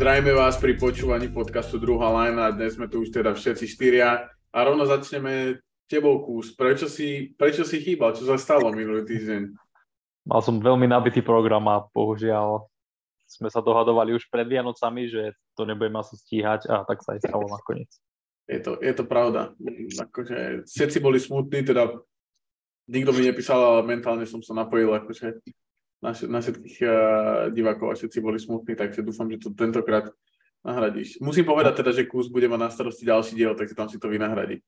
Zdravíme vás pri počúvaní podcastu Druhá Línia. Dnes sme tu už teda všetci štyria a rovno začneme tebou, Kús. Prečo si chýbal? Čo sa stalo minulý týždeň? Mal som veľmi nabitý program a bohužiaľ sme sa dohadovali už pred Vianocami, že to nebudeme asi stíhať a tak sa aj stalo nakoniec. Je to pravda. Akože všetci boli smutní, teda nikto mi nepísal, ale mentálne som sa napojil akože na všetkých divákov a všetci boli smutní, takže dúfam, že to tentokrát nahradíš. Musím povedať teda, že Kús bude mať na starosti ďalší diel, takže tam si to vynahradí.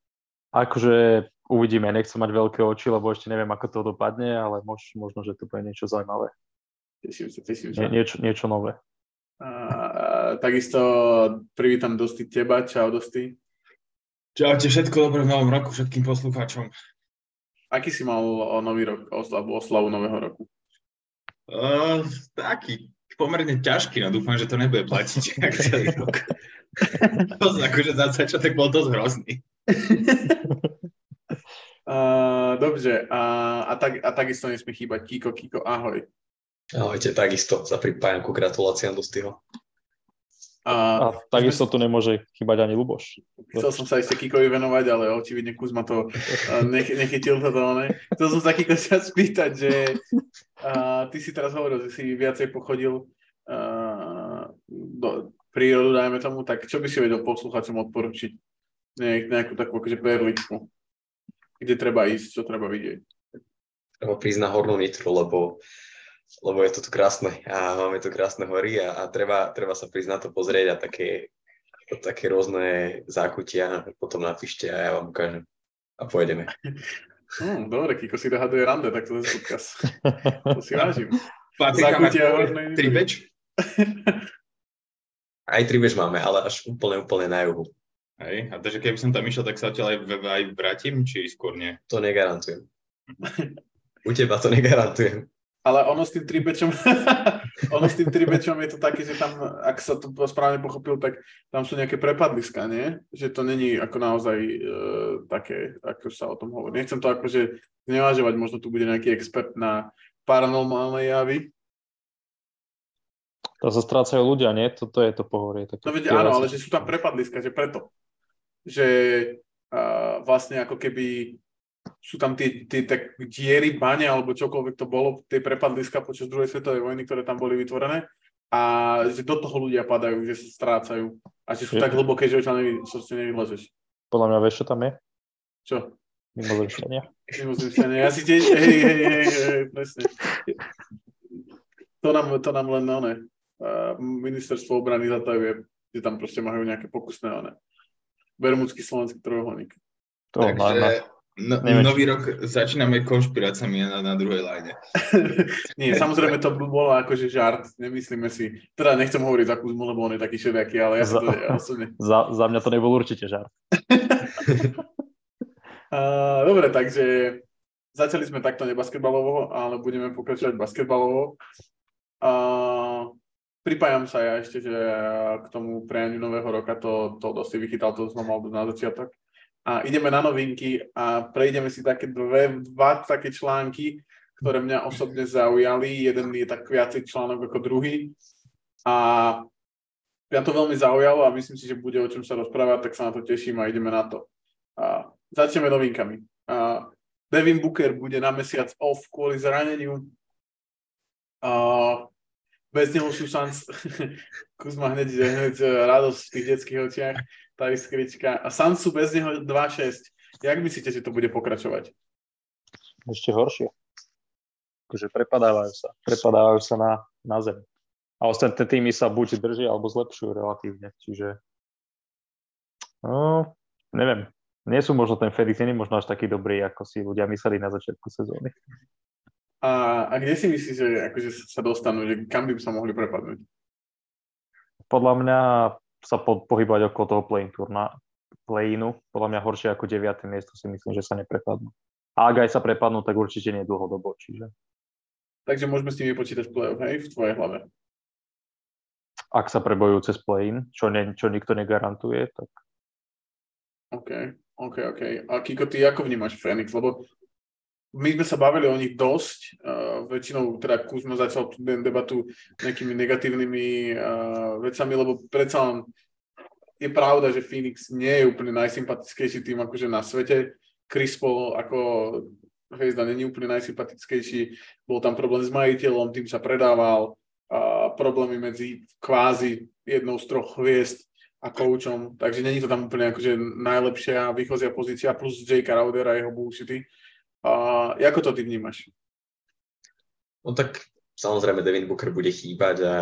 Akože uvidíme, nechcem mať veľké oči, lebo ešte neviem, ako to dopadne, ale možno, že to bude niečo zaujímavé. Teším sa. Niečo nové. Takisto privítam Dosti teba. Čau, Dosti. Čaute, všetko dobré v novom roku všetkým poslucháčom. Aký si mal nový rok, oslavu nového roku? Taký pomerne ťažký, no dúfam, že to nebude platiť ako celý rok. Akože za začiatok bol dosť hrozný. Dobre, a takisto nesmie chýbať Kiko, ahoj. Ahojte, takisto, za pripájamku gratuláciám do Stiho. A takisto tu nemôže chýbať ani Luboš. Chcel som sa ešte Kikovi venovať, ale očividne Kuzma to nechytil. Chcel som sa Kiko spýtať, že ty si teraz hovoril, že si viacej pochodil do prírodu, dajme tomu, tak čo by si vedel posluchačom odporučiť? Nejakú takú akože perličku, kde treba ísť, čo treba vidieť? Treba prísť na Hornú Nitru, lebo je to tu krásne a máme tu krásne hory a treba sa prísť na to pozrieť a také rôzne zákutia potom napíšte a ja vám ukážem a pojedeme. Dobre, Kiko si dohaduje rande, tak to je podkaz. To si vážim. Zákutia hornej. Tribeč? Aj Tribeč máme, ale až úplne na juhu. Hej, a takže keby som tam išiel, tak sa odtiaľ aj vrátim, či skôr nie? To negarantujem. U teba to negarantujem. Ale ono s tým Tribečom je to také, že tam, ak sa to správne pochopil, tak tam sú nejaké prepadliska, nie? Že to není ako naozaj také, ako sa o tom hovorí. Nechcem to akože znevažovať, možno tu bude nejaký expert na paranormálne javy. To sa strácajú ľudia, nie? Toto je to pohorie. No veď áno, ale že sú tam prepadliska, že preto. Že vlastne ako keby sú tam tie tak diery, bane alebo čokoľvek to bolo, tie prepadliska počas druhej svetovej vojny, ktoré tam boli vytvorené a že do toho ľudia padajú, že sa strácajú a že sú tak hlboké, že tam nevylezeš. Podľa mňa vieš, čo tam je? Čo? Mimozemšťania. Ja si tiež, hej, presne. To nám len ne. Ministerstvo obrany zatajuje, že tam proste majú nejaké pokusné ne. Bermudský trojohleník. Takže... nový rok začíname konšpiráciami na druhej line. Nie, samozrejme to bolo akože žart, nemyslíme si, teda nechcem hovoriť za Kuzmu, lebo on je taký ševiaký, ale ja som to osobne... Za mňa to nebol určite žart. Dobre, takže začali sme takto nebasketbalovo, ale budeme pokračovať basketbalovo. Pripájam sa ja ešte, že k tomu prejaniu nového roka to dosť vychytal, to som mal na začiatok. A ideme na novinky a prejdeme si také dva také články, ktoré mňa osobne zaujali. Jeden je tak viacej článok ako druhý. A ja to veľmi zaujalo a myslím si, že bude o čom sa rozprávať, tak sa na to teším a ideme na to. A začneme novinkami. A Devin Booker bude na mesiac off kvôli zraneniu. A bez neho Susan... Kuzma hneď radosť v tých detských očiach. Tá iskrička. A Sansu bez neho 2-6. Jak myslíte, že to bude pokračovať? Ešte horšie. Takže prepadávajú sa na zem. A ostatné týmy sa buď držia, alebo zlepšujú relatívne. Čiže neviem. Nie sú možno ten Felix, nie je možno až taký dobrý, ako si ľudia mysleli na začiatku sezóny. A kde si myslíš, že akože sa dostanú? Že kam by sa mohli prepadnúť? Podľa mňa sa pohybovať okolo toho play-inu. Podľa mňa horšie ako 9. miesto si myslím, že sa neprepadnú. A ak aj sa prepadnú, tak určite nie dlhodobo. Čiže... Takže môžeme s tým vypočítať play-off, hej, v tvojej hlave? Ak sa prebojujú cez play-in, čo nikto negarantuje, tak... OK. A Kiko, ty ako vnímaš Phoenix? Lebo My sme sa bavili o nich dosť, väčšinou teda Kuzma začal tú debatu nejakými negatívnymi vecami, lebo predsa len je pravda, že Phoenix nie je úplne najsympatickejší tým akože na svete. Chris Paul ako hviezda není úplne najsympatickejší, bol tam problém s majiteľom, tým sa predával, problémy medzi kvázi jednou z troch hviezd a koučom, takže není to tam úplne akože najlepšia výchozia pozícia, plus Jake Rauder a jeho bullshity. Ako to ty vnímaš? No tak samozrejme Devin Booker bude chýbať a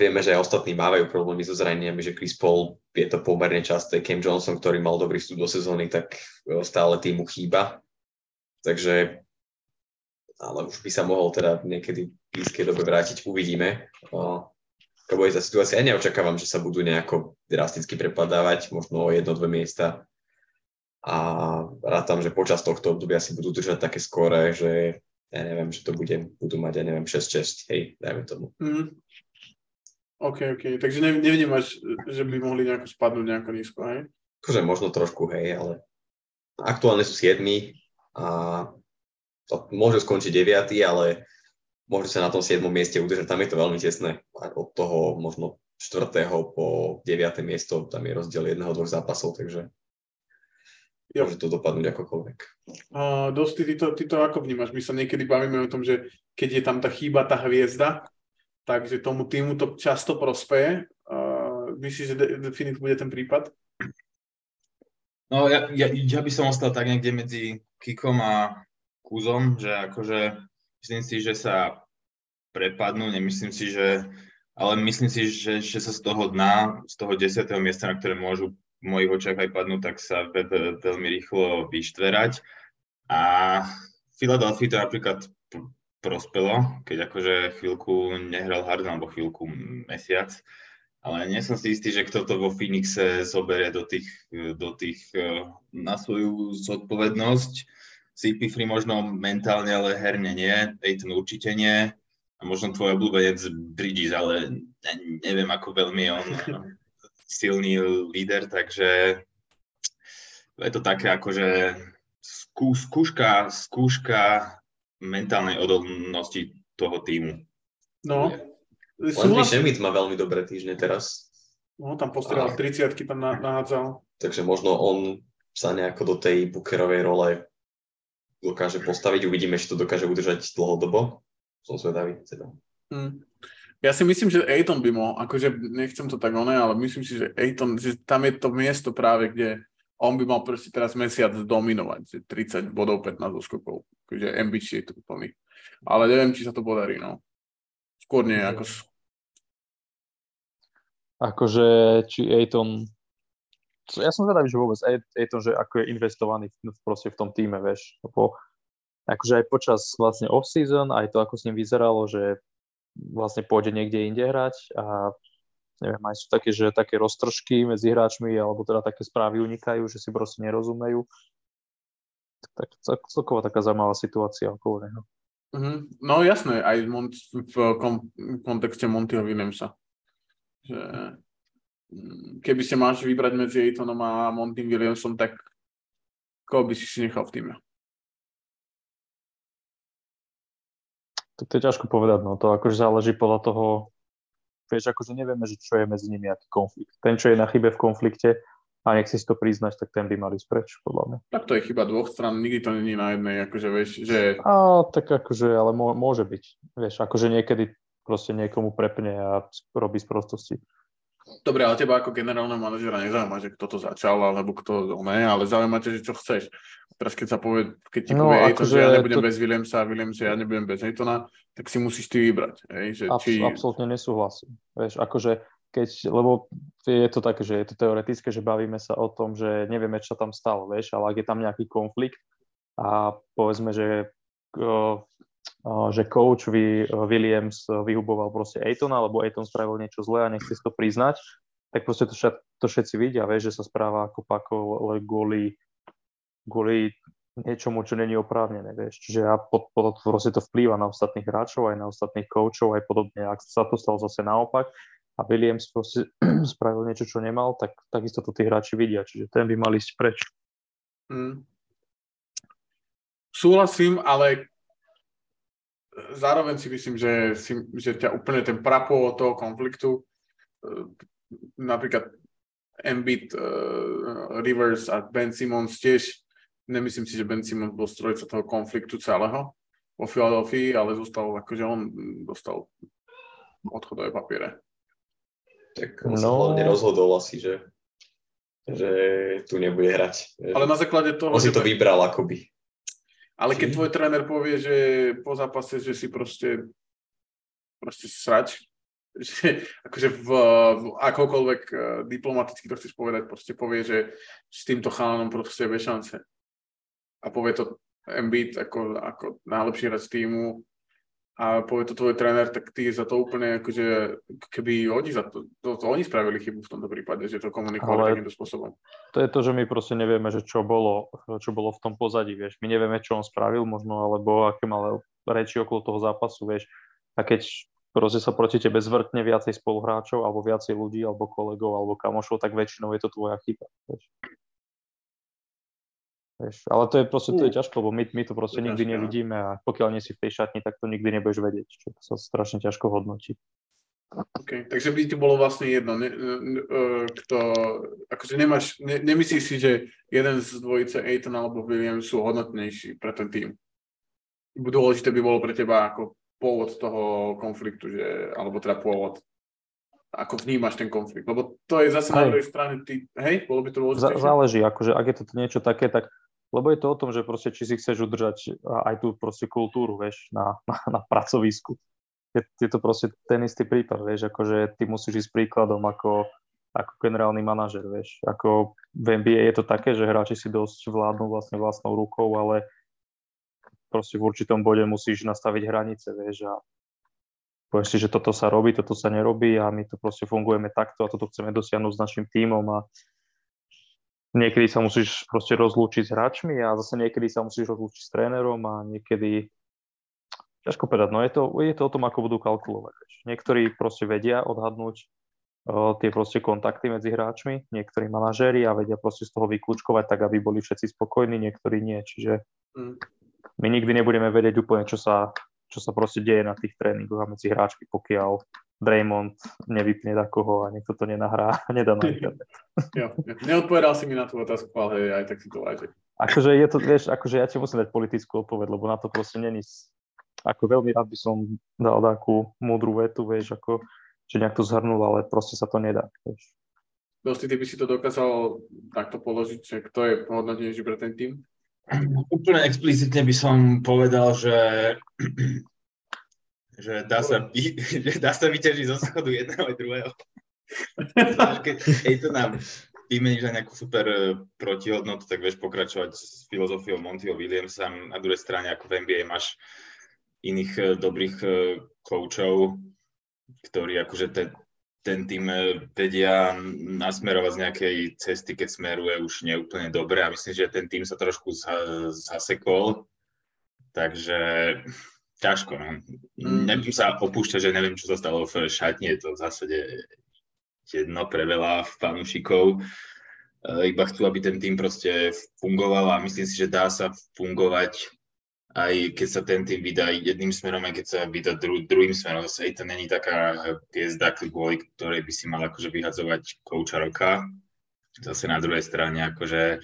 vieme, že aj ostatní mávajú problémy so zraneniami, že Chris Paul je to pomerne časté. Cam Johnson, ktorý mal dobrý vstup do sezóny, tak stále týmu chýba. Takže ale už by sa mohol teda niekedy v blízkej dobe vrátiť, uvidíme. Lebo je tá situácia, ja neočakávam, že sa budú nejako drasticky prepadávať, možno o 1-2 miesta. A rátam, že počas tohto obdobia si budú držať také skóre, že ja neviem, že to budú mať, ja neviem, 6-6, hej, dajme tomu. OK, takže nevnímaš, že by mohli nejako spadnúť nejako nízko, hej? Akože možno trošku, hej, ale aktuálne sú 7 a to môže skončiť 9, ale môžu sa na tom 7. mieste udržať, tam je to veľmi tesné. Od toho možno 4. po 9. miesto, tam je rozdiel 1-2 zápasov, takže môže to dopadnúť akokoľvek. Dosti, ty to ako vnímaš? My sa niekedy bavíme o tom, že keď je tam tá chýba, tá hviezda, takže tomu týmu to často prospeje. Myslíš, že Phoenix bude ten prípad? No, ja by som ostal tak niekde medzi Kikom a Kuzom, že akože myslím si, že sa prepadnú, myslím si, že sa z toho dna, z toho 10. miesta, na ktoré môžu v mojich očiach aj padnúť, tak sa veľmi rýchlo vyštverať. A Philadelphia to napríklad prospelo, keď akože chvíľku nehral Harden, alebo chvíľku mesiac. Ale nie som si istý, že kto to vo Phoenixe zoberie do tých na svoju zodpovednosť. CP3 možno mentálne, ale herne nie. Ethan určite nie. A možno tvoj obľúbenec Bridges, ale neviem, ako veľmi on silný líder, takže je to také akože skúška mentálnej odolnosti toho týmu. No. Anthony Davis má veľmi dobré týždne teraz. No, tam postrieľal 30-ky, tam nahádzal. Takže možno on sa nejako do tej Bookerovej role dokáže postaviť, uvidíme, či to dokáže udržať dlhodobo. Som zvedavý. Ja si myslím, že Ayton by mohol, akože nechcem to tak oné, ale myslím si, že Ayton, že tam je to miesto práve, kde on by mal proste teraz mesiac dominovať, že 30 bodov, 15 skokov, akože ambition je to úplný. Ale neviem, či sa to podarí, no. Skôr nie, ako... Akože, či Ayton... Ja som zvedavý, že vôbec Ayton, že ako je investovaný proste v tom týme, vieš. Lebo akože aj počas vlastne off-season, aj to, ako s ním vyzeralo, že vlastne pôjde niekde inde hrať a neviem, aj sú také, že také roztržky medzi hráčmi, alebo teda také správy unikajú, že si proste nerozumejú. Tak celková taká zaujímavá situácia okolo neho. No jasné, aj v kontexte Montyho Williamsa. Že... Keby si máš vybrať medzi Etonom a Montym Williamsom, tak koho by si nechal v týme? To je ťažko povedať, no to akože záleží podľa toho, vieš, akože nevieme, že čo je medzi nimi, aký konflikt. Ten, čo je na chybe v konflikte a nechci si to priznať, tak ten by mal ísť preč, podľa mňa. Tak to je chyba dvoch strán, nikdy to není na jednej, akože vieš, že... Tak akože, ale môže byť, vieš, akože niekedy proste niekomu prepne a robí z prostosti. Dobre, ale teba ako generálneho manažera nezaujíma, že kto to začal, alebo kto ne, ale zaujíma ťa, že čo chceš. Teraz keď ti povie Ayton, že ja nebudem bez Williamsa a Williams, že ja nebudem bez Aytona, tak si musíš ty vybrať. Absolutne nesúhlasím. Vieš, akože lebo je to také, že je to teoretické, že bavíme sa o tom, že nevieme, čo tam stalo, vieš, ale ak je tam nejaký konflikt a povedzme, že coach Williams vyhuboval proste Aytona, alebo Ayton spravil niečo zlé a nechce si to priznať, tak proste to všetci vidia, vieš, že sa správa ako pakov kvôli niečomu, čo není oprávnené, vieš. Čiže proste to vplýva na ostatných hráčov, aj na ostatných coachov, aj podobne. Ak sa to stalo zase naopak a Williams proste spravil niečo, čo nemal, tak takisto to tí hráči vidia, čiže ten by mal ísť preč. Súhlasím, ale zároveň si myslím, že ťa úplne ten prapol toho konfliktu, napríklad Embiid, Rivers a Ben Simmons tiež, nemyslím si, že Ben Simmons bol strojca toho konfliktu celého vo Philadelphii, ale zostal, akože on dostal odchodové papiere. Tak on sa hlavne rozhodol asi, že tu nebude hrať. Ale na základe toho... On si to vybral akoby. Ale keď tvoj tréner povie, že po zápase, že si proste srač, že akože v akokoľvek diplomaticky to chceš povedať, proste povie, že s týmto chalanom proste je bez šance. A povie to Embiid ako najlepší hráč týmu a povie to tvoj tréner, tak ty za to úplne akože, keby oni za to oni spravili chybu v tomto prípade, že to komunikovali takýmto spôsobom. To je to, že my proste nevieme, že čo bolo v tom pozadí, vieš. My nevieme, čo on spravil možno, alebo aké malé reči okolo toho zápasu, vieš. A keď proste sa proti tebe zvrtne viacej spoluhráčov, alebo viacej ľudí, alebo kolegov, alebo kamošov, tak väčšinou je to tvoja chyba, vieš. Ale to je proste to je ťažko, lebo my to proste nikdy nevidíme a pokiaľ nie si v tej šatni, tak to nikdy nebudeš vedieť, čo sa strašne ťažko hodnotí. Okay. Takže by ti bolo vlastne jedno, nemyslíš si, že jeden z dvojice Ethan alebo Williams sú hodnotnejší pre ten tým? Dôležité by bolo pre teba ako pôvod toho konfliktu, alebo teda pôvod, ako vnímaš ten konflikt, lebo to je zase na druhej strane, bolo by to dôležitejšie? Záleží, akože ak je to niečo také, tak lebo je to o tom, že proste, či si chceš udržať aj tú proste kultúru, vieš, na pracovisku. Je to proste ten istý prípad, vieš, akože ty musíš ísť príkladom ako generálny manažer, vieš. Ako v NBA je to také, že hráči si dosť vládnu vlastne vlastnou rukou, ale proste v určitom bode musíš nastaviť hranice, vieš, a povieš si, že toto sa robí, toto sa nerobí a my to proste fungujeme takto a toto chceme dosiahnuť s našim tímom a niekedy sa musíš proste rozlúčiť s hráčmi a zase niekedy sa musíš rozlúčiť s trénerom a niekedy... Ťažko povedať, no je to o tom, ako budú kalkulovať. Niektorí proste vedia odhadnúť tie proste kontakty medzi hráčmi, niektorí manažéri a vedia proste z toho vyklúčkovať tak, aby boli všetci spokojní, niektorí nie. Čiže my nikdy nebudeme vedieť úplne, čo sa proste deje na tých tréningoch a medzi hráčmi, pokiaľ Draymond nevypne takoho a niekto to nenahrá a nedá na internet. Neodpovedal si mi na tú otázku, ale aj tak si to vážim. Akože je to, vieš, akože ja ti musím dať politickú odpoveď, lebo na to proste není, ako veľmi rád by som dal takú múdru vetu, vieš, ako, že nejak to zhrnul, ale proste sa to nedá, vieš. Dosti, ty by si to dokázal takto položiť, že kto je hodnotnejší pre ten tým? Úplne explicitne by som povedal, že dá sa vyťažiť zo schodu jedného aj druhého. Keď to nám vymeníš na nejakú super protihodnotu, tak vieš pokračovať s filozofiou Montyho Williamsa. Na druhej strane, ako v NBA máš iných dobrých koučov, ktorí akože ten tým vedia nasmerovať z nejakej cesty, keď smeruje už neúplne dobre a myslím, že ten tým sa trošku zasekol, takže ťažko. No. Nebudem sa opúšťať, že neviem, čo sa stalo v šatni, je to v zásade jedno pre veľa fanúšikov, iba chcú, aby ten tým proste fungoval a myslím si, že dá sa fungovať aj keď sa ten tým vydá jedným smerom, aj keď sa vydá druhým smerom. Zase to není taká piezda, kvôli ktorej by si mal akože vyhadzovať kouča roka. Zase na druhej strane akože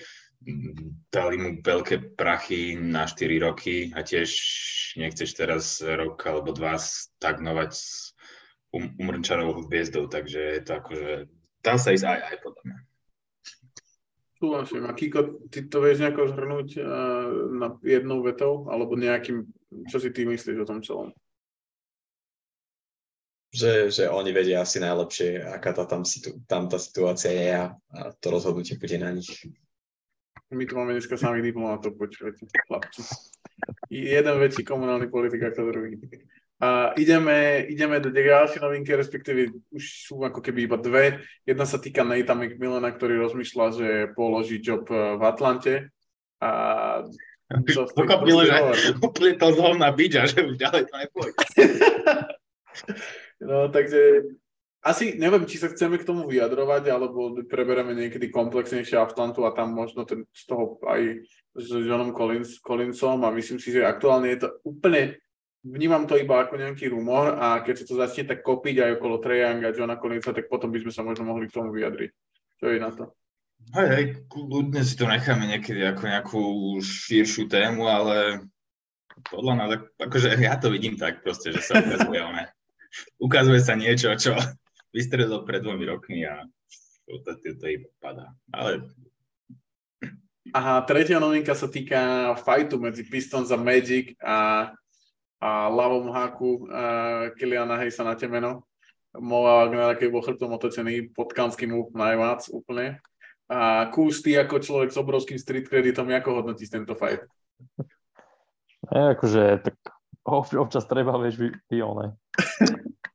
dali mu veľké prachy na 4 roky a tiež nechceš teraz rok alebo dva stagnovať s umrčarovou hviezdou, takže je to akože dá sa ísť aj podľa mňa. Súhlasím. A Kiko, ty to vieš nejako zhrnúť na jednou vetou? Alebo nejakým, čo si ty myslíš o tom celom? Že oni vedia asi najlepšie, aká tam tá situácia je a to rozhodnutie bude na nich. My tu máme dneska samých diplomatov, počúvajte, chlapci. Jeden väčší komunálny politik ako druhý. A ideme do ďalšej novinky, respektíve už sú ako keby iba dve. Jedna sa týka Nathana McMillana, ktorý rozmýšľa, že položí job v Atlante. A dokopnil, že úplne to zhol na bič, že už ďalej to nepôjde. No, takže Asi neviem, či sa chceme k tomu vyjadrovať, alebo prebereme niekedy komplexnejšie Atlantu a tam možno ten z toho aj s Johnom Collinsom a myslím si, že aktuálne je to úplne, vnímam to iba ako nejaký rumor a keď sa to začne tak kopiť aj okolo Trae Younga a Johna Collinsa, tak potom by sme sa možno mohli k tomu vyjadriť. Čo je na to? Hej, ľudne si to necháme niekedy ako nejakú širšiu tému, ale podľa nás, akože ja to vidím tak proste, že sa ukazuje ona. Ukazuje sa niečo, čo vystredol pred 2 rokmi a to iba padá. Ale... Aha, tretia novinka sa týka fightu medzi Pistons a Magic a ľavom háku Kyliana Hayesa na temeno. Mola Wagnera, keď bol chrbtom otočený potkanský move najvác úplne. A Kúš, ty ako človek s obrovským street creditom, ako hodnotíš tento fight? Akože, tak občas treba, vieš, vy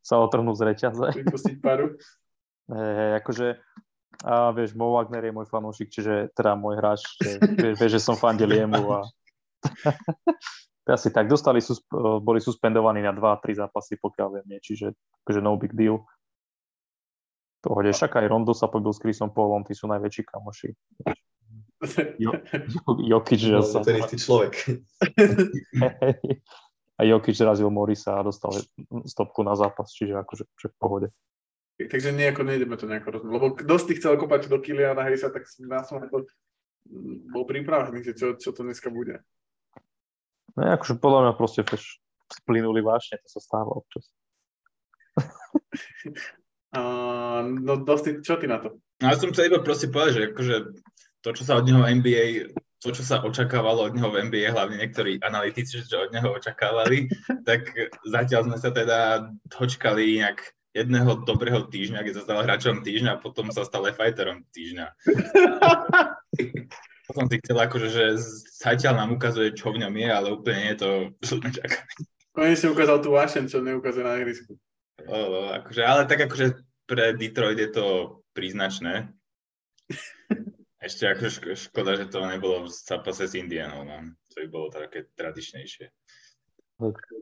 sa otrhnú z reťaze. Vypustiť paru. Akože, a vieš, Mo Wagner je môj fanúšik, čiže teda môj hráč, vieš, že som fandil jemu a asi tak, boli suspendovaní na 2-3 zápasy, pokiaľ viem, nie, čiže akože no big deal. Tohle, však aj Rondo sa pobil s Chrisom Paulom, tí sú najväčší kamoši. Jokić, že no, sa... To je istý človek. A Jokić zrazil Morisa a dostal stopku na zápas, čiže akože v pohode. Takže nejako nejdeme to nejako rozumieť, lebo kto si chcel kopať do Kyliana Hayesa, tak som bol pripravený, že čo to dneska bude. No akože podľa mňa proste splynuli vášne, to sa stáva občas. No dosť, čo ty na to? Ja som chcel iba proste povedať, že akože to, čo sa od neho NBA... To, čo sa očakávalo od neho v NBA, hlavne niektorí analytici, čo od neho očakávali, tak zatiaľ sme sa teda dočkali nejak jedného dobrého týždňa, keď sa stal hráčom týždňa a potom sa stal fighterom týždňa. Potom si chcel akože, že zatiaľ nám ukazuje, čo v ňom je, ale úplne nie je to, čo sme čakali. Konečne ukázal tú vášeň, čo neukazuje na ihrisku. Akože, ale tak akože pre Detroit je to príznačné. Ešte ako škoda, že to nebolo v zápase s Indianou, to by bolo také tradičnejšie.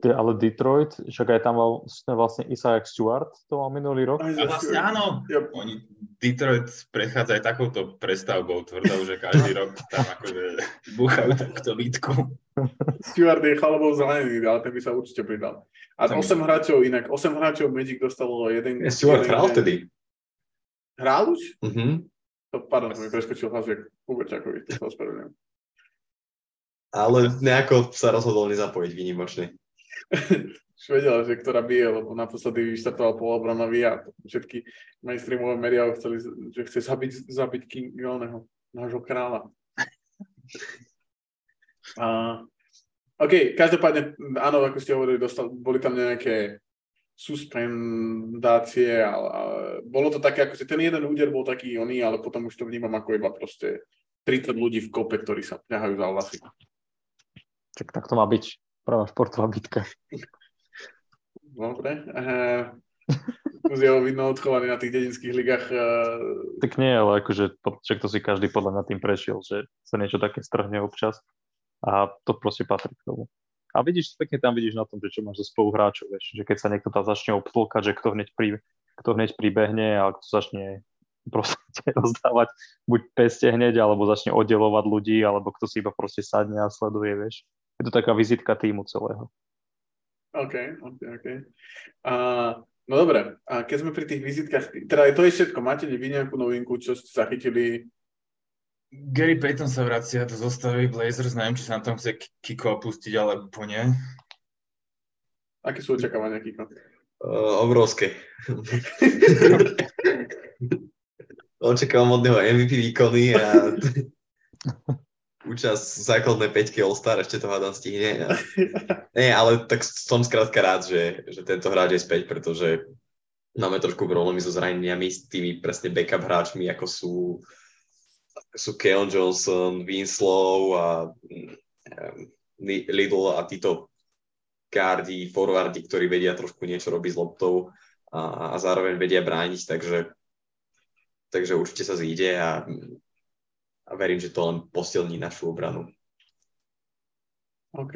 Ale Detroit, však aj tam mal vlastne Isaiah Stewart, to mal minulý rok. A vlastne áno, oni Detroit prechádza aj takouto prestavbou tvrdou, že každý rok tam akože búchajú takto výtku. Stewart je chalobou zelený, ale ten by sa určite pridal. A 8 hráčov Magic dostalo jeden... Stewart hral vtedy? Hral už? Mhm. Pardon, mi preskočil hlasík Uberčakovi, to sa ospravedlňujem. Ale nejako sa rozhodol nezapojiť výnimočný. Už vedel, že ktorá bije, lebo naposledy vyštartoval polobronový a všetky mainstreamové médiá chceli, že chce zabiť King Joneho, nášho kráľa. OK, každopádne, áno, ako ste hovorili, boli tam nejaké suspendácie a bolo to také, akože ten jeden úder bol taký oný, ale potom už to vnímam ako iba proste 30 ľudí v kope, ktorí sa ťahajú za vlasy. Tak to má byť pravá športová bitka. Dobre. Už je ho vidno odchovaný na tých dedinských ligách. Tak nie, ale akože to si každý podľa mňa tým prešiel, že sa niečo také strhne občas a to proste patrí k tomu. A vidíš, pekne tam vidíš na tom, že čo máš za spoluhráčov, vieš, že keď sa niekto tam začne obtlkať, že kto hneď pribehne a kto začne proste rozdávať buď peste hneď, alebo začne oddelovať ľudí, alebo kto si iba proste sadne a sleduje, vieš. Je to taká vizitka týmu celého. OK. No dobre, a keď sme pri tých vizitkách, teda to je všetko, máte vy nejakú novinku, čo ste zachytili? Gary Payton sa vracia do zostavy Blazers, neviem, či sa na tom chce Kiko opustiť, alebo nie. Aké sú očakávania, Kiko? Obrovské. Očakávam od neho MVP výkony a účasť základnej 5-ky All-Star, ešte to hádam stihne. Nie, ale tak som skrátka rád, že tento hráč je späť, pretože máme trošku problémy so zraneniami s tými presne backup hráčmi, ako sú Cam Johnson, Winslow a Lidl a títo gardi, forwardi, ktorí vedia trošku niečo robiť s loptou a zároveň vedia brániť, takže určite sa zíde a verím, že to len posilní našu obranu. OK.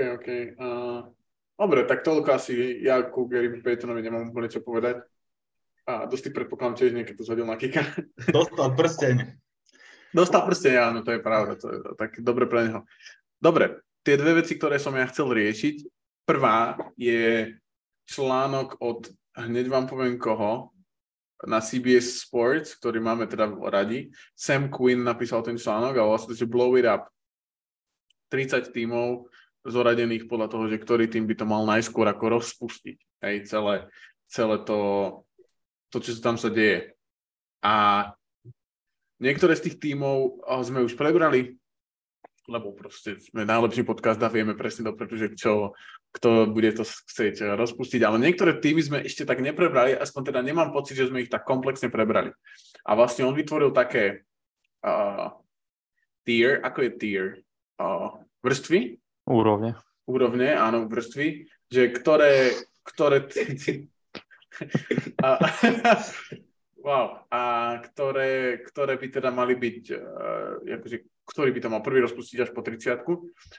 Dobre, tak toľko asi ja ku Gary Paytonovi nemám úplne čo povedať. A dosť predpokladám, tiež niekedy to zhodil na Kika. Dostal prsteň. Dostal prsteň, áno, to je pravda. To je tak dobre pre neho. Dobre, tie dve veci, ktoré som ja chcel riešiť. Prvá je článok od, hneď vám poviem koho, na CBS Sports, ktorý máme teda radi. Sam Quinn napísal ten článok a volá sa to, že Blow It Up. 30 tímov zoradených podľa toho, že ktorý tím by to mal najskôr ako rozpustiť. Hej, celé to, čo tam sa deje. A niektoré z tých tímov sme už prebrali, lebo proste sme najlepší podcast a vieme presne dopredu, že kto bude to chcieť rozpustiť. Ale niektoré týmy sme ešte tak neprebrali, aspoň teda nemám pocit, že sme ich tak komplexne prebrali. A vlastne on vytvoril také tier, ako je tier? Vrstvy? Úrovne, áno, vrstvy, že ktoré wow, a ktoré by teda mali byť, ktorý by to mal prvý rozpustiť až po 30-ku.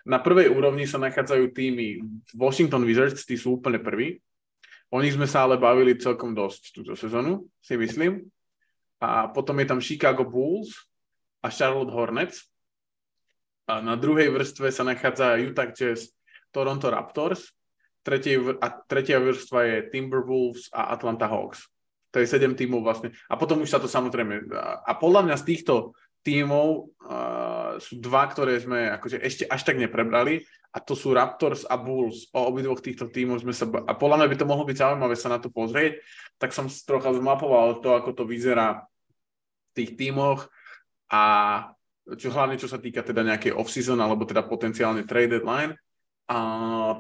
Na prvej úrovni sa nachádzajú týmy Washington Wizards, tí sú úplne prví. O nich sme sa ale bavili celkom dosť túto sezónu, si myslím. A potom je tam Chicago Bulls a Charlotte Hornets. A na druhej vrstve sa nachádza Utah Jazz, Toronto Raptors. Tretia vrstva je Timberwolves a Atlanta Hawks. To je 7 tímov vlastne. A potom už sa to samozrejme... A podľa mňa z týchto tímov sú dva, ktoré sme akože ešte až tak neprebrali a to sú Raptors a Bulls. O obidvoch týchto tímov sme sa... A podľa mňa by to mohlo byť zaujímavé sa na to pozrieť. Tak som trocha zmapoval to, ako to vyzerá v tých tímoch a hlavne čo sa týka teda nejakej off-season alebo teda potenciálne trade deadline.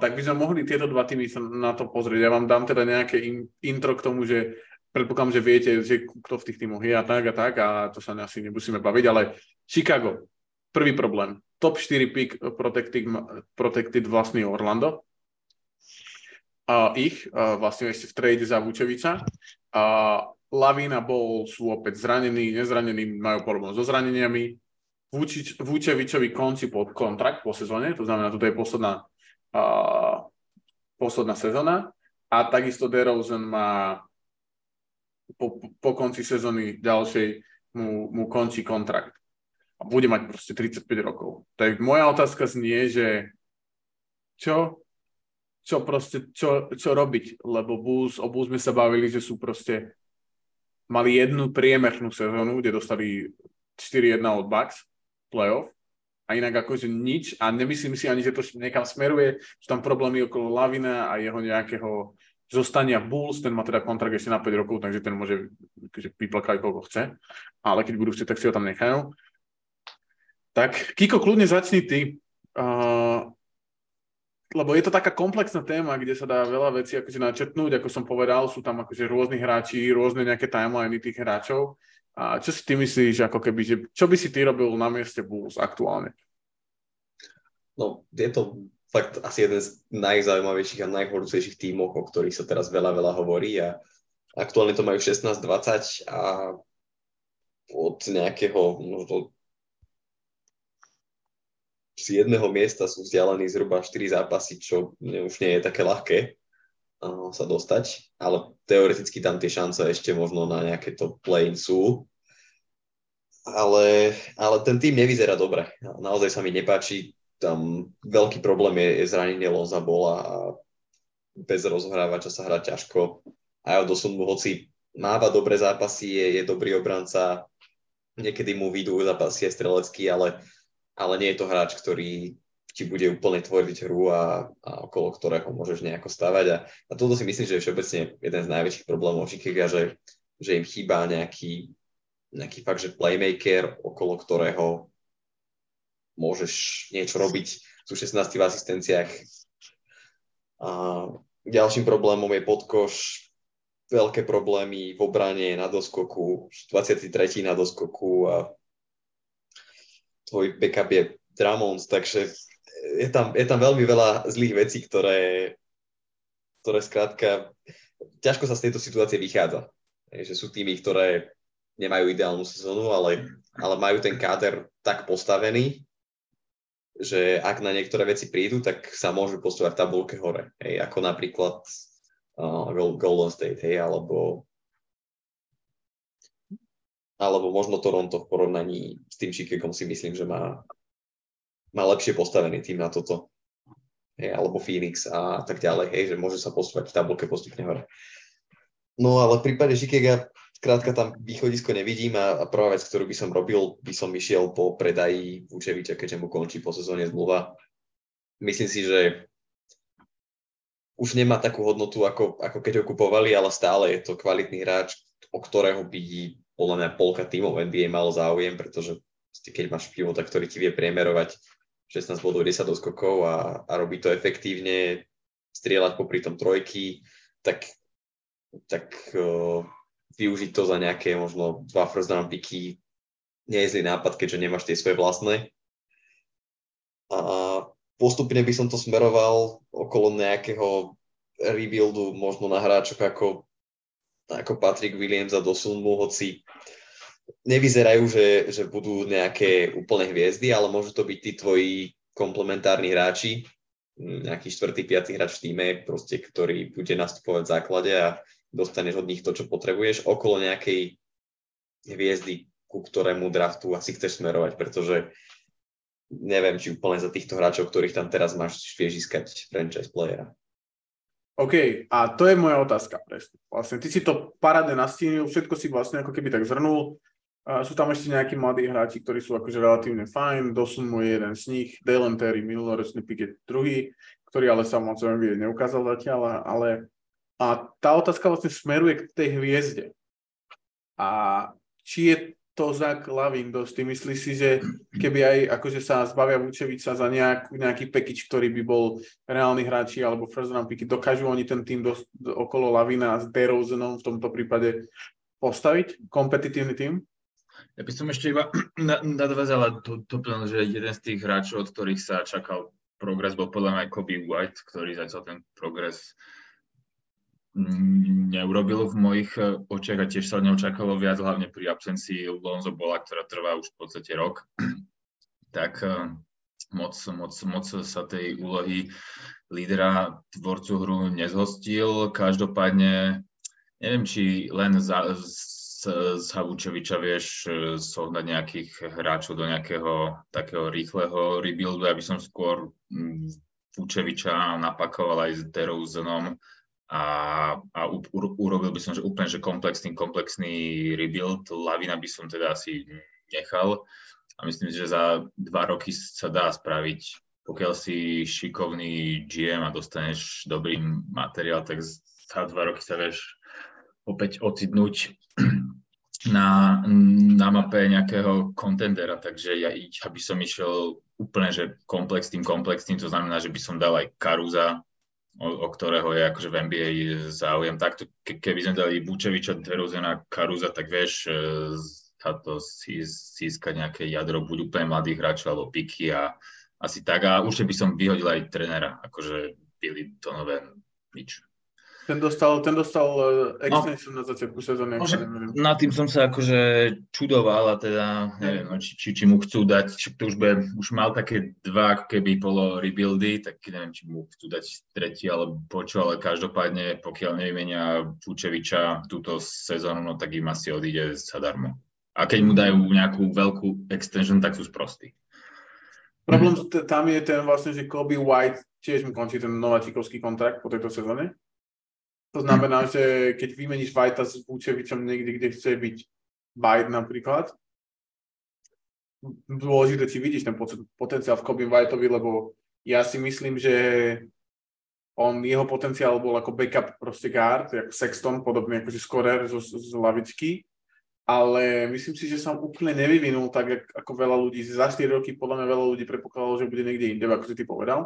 Tak by sme mohli tieto dva týmy sa na to pozrieť. Ja vám dám teda nejaké intro k tomu, že predpokladám, že viete, že kto v tých tímoch je a tak, a to sa asi nebudeme baviť, ale Chicago, prvý problém. Top 4 pick protected vlastne Orlando. Vlastne ešte v trade za Vučeviča. Lavina bol, sú opäť zranení, nezranení, majú problém so zraneniami. Vučevičovi končí pod kontrakt po sezóne, to znamená, toto je posledná sezóna. A takisto DeRozan má po konci sezóny ďalšej mu končí kontrakt. A bude mať proste 35 rokov. Tak moja otázka znie, že čo robiť? Lebo o Bulls sme sa bavili, že sú proste mali jednu priemernú sezónu, kde dostali 4-1 od Bucks playoff. A inak akože nič. A nemyslím si ani, že to niekam smeruje. Sú tam problémy okolo Lavina a jeho nejakého zostania Bulls, ten má teda kontrakt ešte na 5 rokov, takže ten môže vyplakať koľko chce, ale keď budú chcieť, tak si ho tam nechajú. Tak, Kiko, kľudne začni ty, lebo je to taká komplexná téma, kde sa dá veľa vecí akože načrtnúť, ako som povedal, sú tam akože rôzni hráči, rôzne nejaké timeliny tých hráčov. A čo si ty myslíš, ako keby, že čo by si ty robil na mieste Bulls aktuálne? No, je to fakt asi jeden z najzaujímavejších a najhorúcejších tímov, o ktorých sa teraz veľa hovorí a aktuálne to majú 16-20 a od nejakého možno z jedného miesta sú vzdialení zhruba 4 zápasy, čo už nie je také ľahké sa dostať, ale teoreticky tam tie šance ešte možno na nejaké to play-in sú. Ale ten tým nevyzerá dobre. Naozaj sa mi nepáči. Tam veľký problém je zranenie Lonza Bola a bez rozohrávača sa hrá ťažko. Aj od Dosunmu, hoci máva dobré zápasy, je dobrý obranca, niekedy mu výjdu zápasy aj strelecky, ale nie je to hráč, ktorý ti bude úplne tvoriť hru a okolo ktorého môžeš nejako stavať. A toto si myslím, že je všeobecne jeden z najväčších problémov Chicaga, že im chýba nejaký fakt, že playmaker, okolo ktorého môžeš niečo robiť. Sú 16 v asistenciách. A ďalším problémom je podkoš. Veľké problémy v obrane na doskoku. 23. na doskoku a tvoj backup je Draymond, takže je tam veľmi veľa zlých vecí, ktoré skrátka ťažko sa z tejto situácie vychádza. Takže sú týmy, ktoré nemajú ideálnu sezónu, ale majú ten káder tak postavený, že ak na niektoré veci prídu, tak sa môžu postovať v tabulke hore, ako napríklad Golden State, alebo alebo možno Toronto v porovnaní s tým Chicagom si myslím, že má lepšie postavený tým na toto. Alebo Phoenix a tak ďalej, že môže sa posúvať v tabulke postupne hore. No ale v prípade Chicaga, krátka tam východisko nevidím a prvá vec, ktorú by som robil, by som išiel po predaji Vučeviča, keďže mu končí po sezóne zmluva. Myslím si, že už nemá takú hodnotu, ako keď ho kupovali, ale stále je to kvalitný hráč, o ktorého by podľa mňa polka tímov NBA malo záujem, pretože keď máš pivota, ktorý ti vie priemerovať 16 bodov, 10 skokov a robí to efektívne, strieľať popri tom trojky, tak využiť to za nejaké možno 2 first round picky nie je zlý nápad, keďže nemáš tie svoje vlastné. A postupne by som to smeroval okolo nejakého rebuildu možno na hráčok ako Patrick Williams a Dosunmu, hoci nevyzerajú, že budú nejaké úplne hviezdy, ale môžu to byť tí tvoji komplementárni hráči, nejaký 4., 5. hráč v tíme, proste, ktorý bude nastupovať v základe a dostaneš od nich to, čo potrebuješ, okolo nejakej hviezdy, ku ktorému draftu asi chceš smerovať, pretože neviem, či úplne za týchto hráčov, ktorých tam teraz máš, vieš získať franchise playera. OK, a to je moja otázka presne. Vlastne ty si to parádne nastínil, všetko si vlastne ako keby tak zhrnul. Sú tam ešte nejakí mladí hráči, ktorí sú akože relatívne fajn, Dosunmu je jeden z nich, Dalen Terry, minuloročný pick je druhý, ktorý ale samozrejme neukázal zatiaľ, ale a tá otázka vlastne smeruje k tej hviezde. A či je to Zach Lavin dosť? Ty myslíš si, že keby aj akože sa zbavia Vučeviča za nejaký package, ktorý by bol reálny hráči alebo first round picky, dokážu oni ten tým dosť okolo Lavina s DeRozanom v tomto prípade postaviť? Kompetitívny tým? Ja by som ešte iba nadvázala to plán, že jeden z tých hráčov, od ktorých sa čakal progres, bol podľa mňa aj Coby White, ktorý zatiaľ ten progres neurobil v mojich očiach a tiež sa neočakalo viac, hlavne pri absencii Lonzo Bola, ktorá trvá už v podstate rok. Tak moc sa tej úlohy lídera tvorcu hru nezhostil. Každopádne, neviem, či len z Vučeviča vieš zohnať nejakých hráčov do nejakého takého rýchleho rebuildu. Ja by som skôr Vučeviča napakoval aj s DeRozanom a urobil by som, že úplne že komplexný rebuild. Lavina by som teda asi nechal a myslím si, že za 2 roky sa dá spraviť. Pokiaľ si šikovný GM a dostaneš dobrý materiál, tak za 2 roky sa vieš opäť ocitnúť na mape nejakého contendera, takže ja by som išiel úplne, že komplexným, to znamená, že by som dal aj Carusa, o ktorého je akože v NBA záujem. Takto, keby sme dali Vučeviča, DeRozana, Carusa, tak vieš, táto si získa nejaké jadro, buď úplne mladých hráčov, alebo piky a asi tak. A určite by som vyhodil aj trénera, akože Billy Donovan, nič. Ten dostal extension na začiatku sezóny. Na tým som sa akože čudoval a teda neviem, či mu chcú dať, či to už mal také 2 ako keby polo rebuildy, tak neviem, či mu chcú dať 3. alebo čo, ale každopádne, pokiaľ nevymenia Vučeviča túto sezónu, no tak im asi odíde zadarmo. A keď mu dajú nejakú veľkú extension, tak sú sprostí. Problém tam je ten vlastne, že Coby White tiež mu končí ten nováčikovský kontrakt po tejto sezóne. To znamená, že keď vymeníš Whitea s Vučevičom niekde, kde chce byť White napríklad, dôležité, či vidíš ten potenciál v Coby Whiteovi, lebo ja si myslím, že jeho potenciál bol ako backup proste guard, ako Sexton, podobne akože skorer z lavičky, ale myslím si, že sa úplne nevyvinul tak, ako veľa ľudí. Za 4 roky podľa mňa veľa ľudí predpokladalo, že bude niekde inde, ako si ty povedal.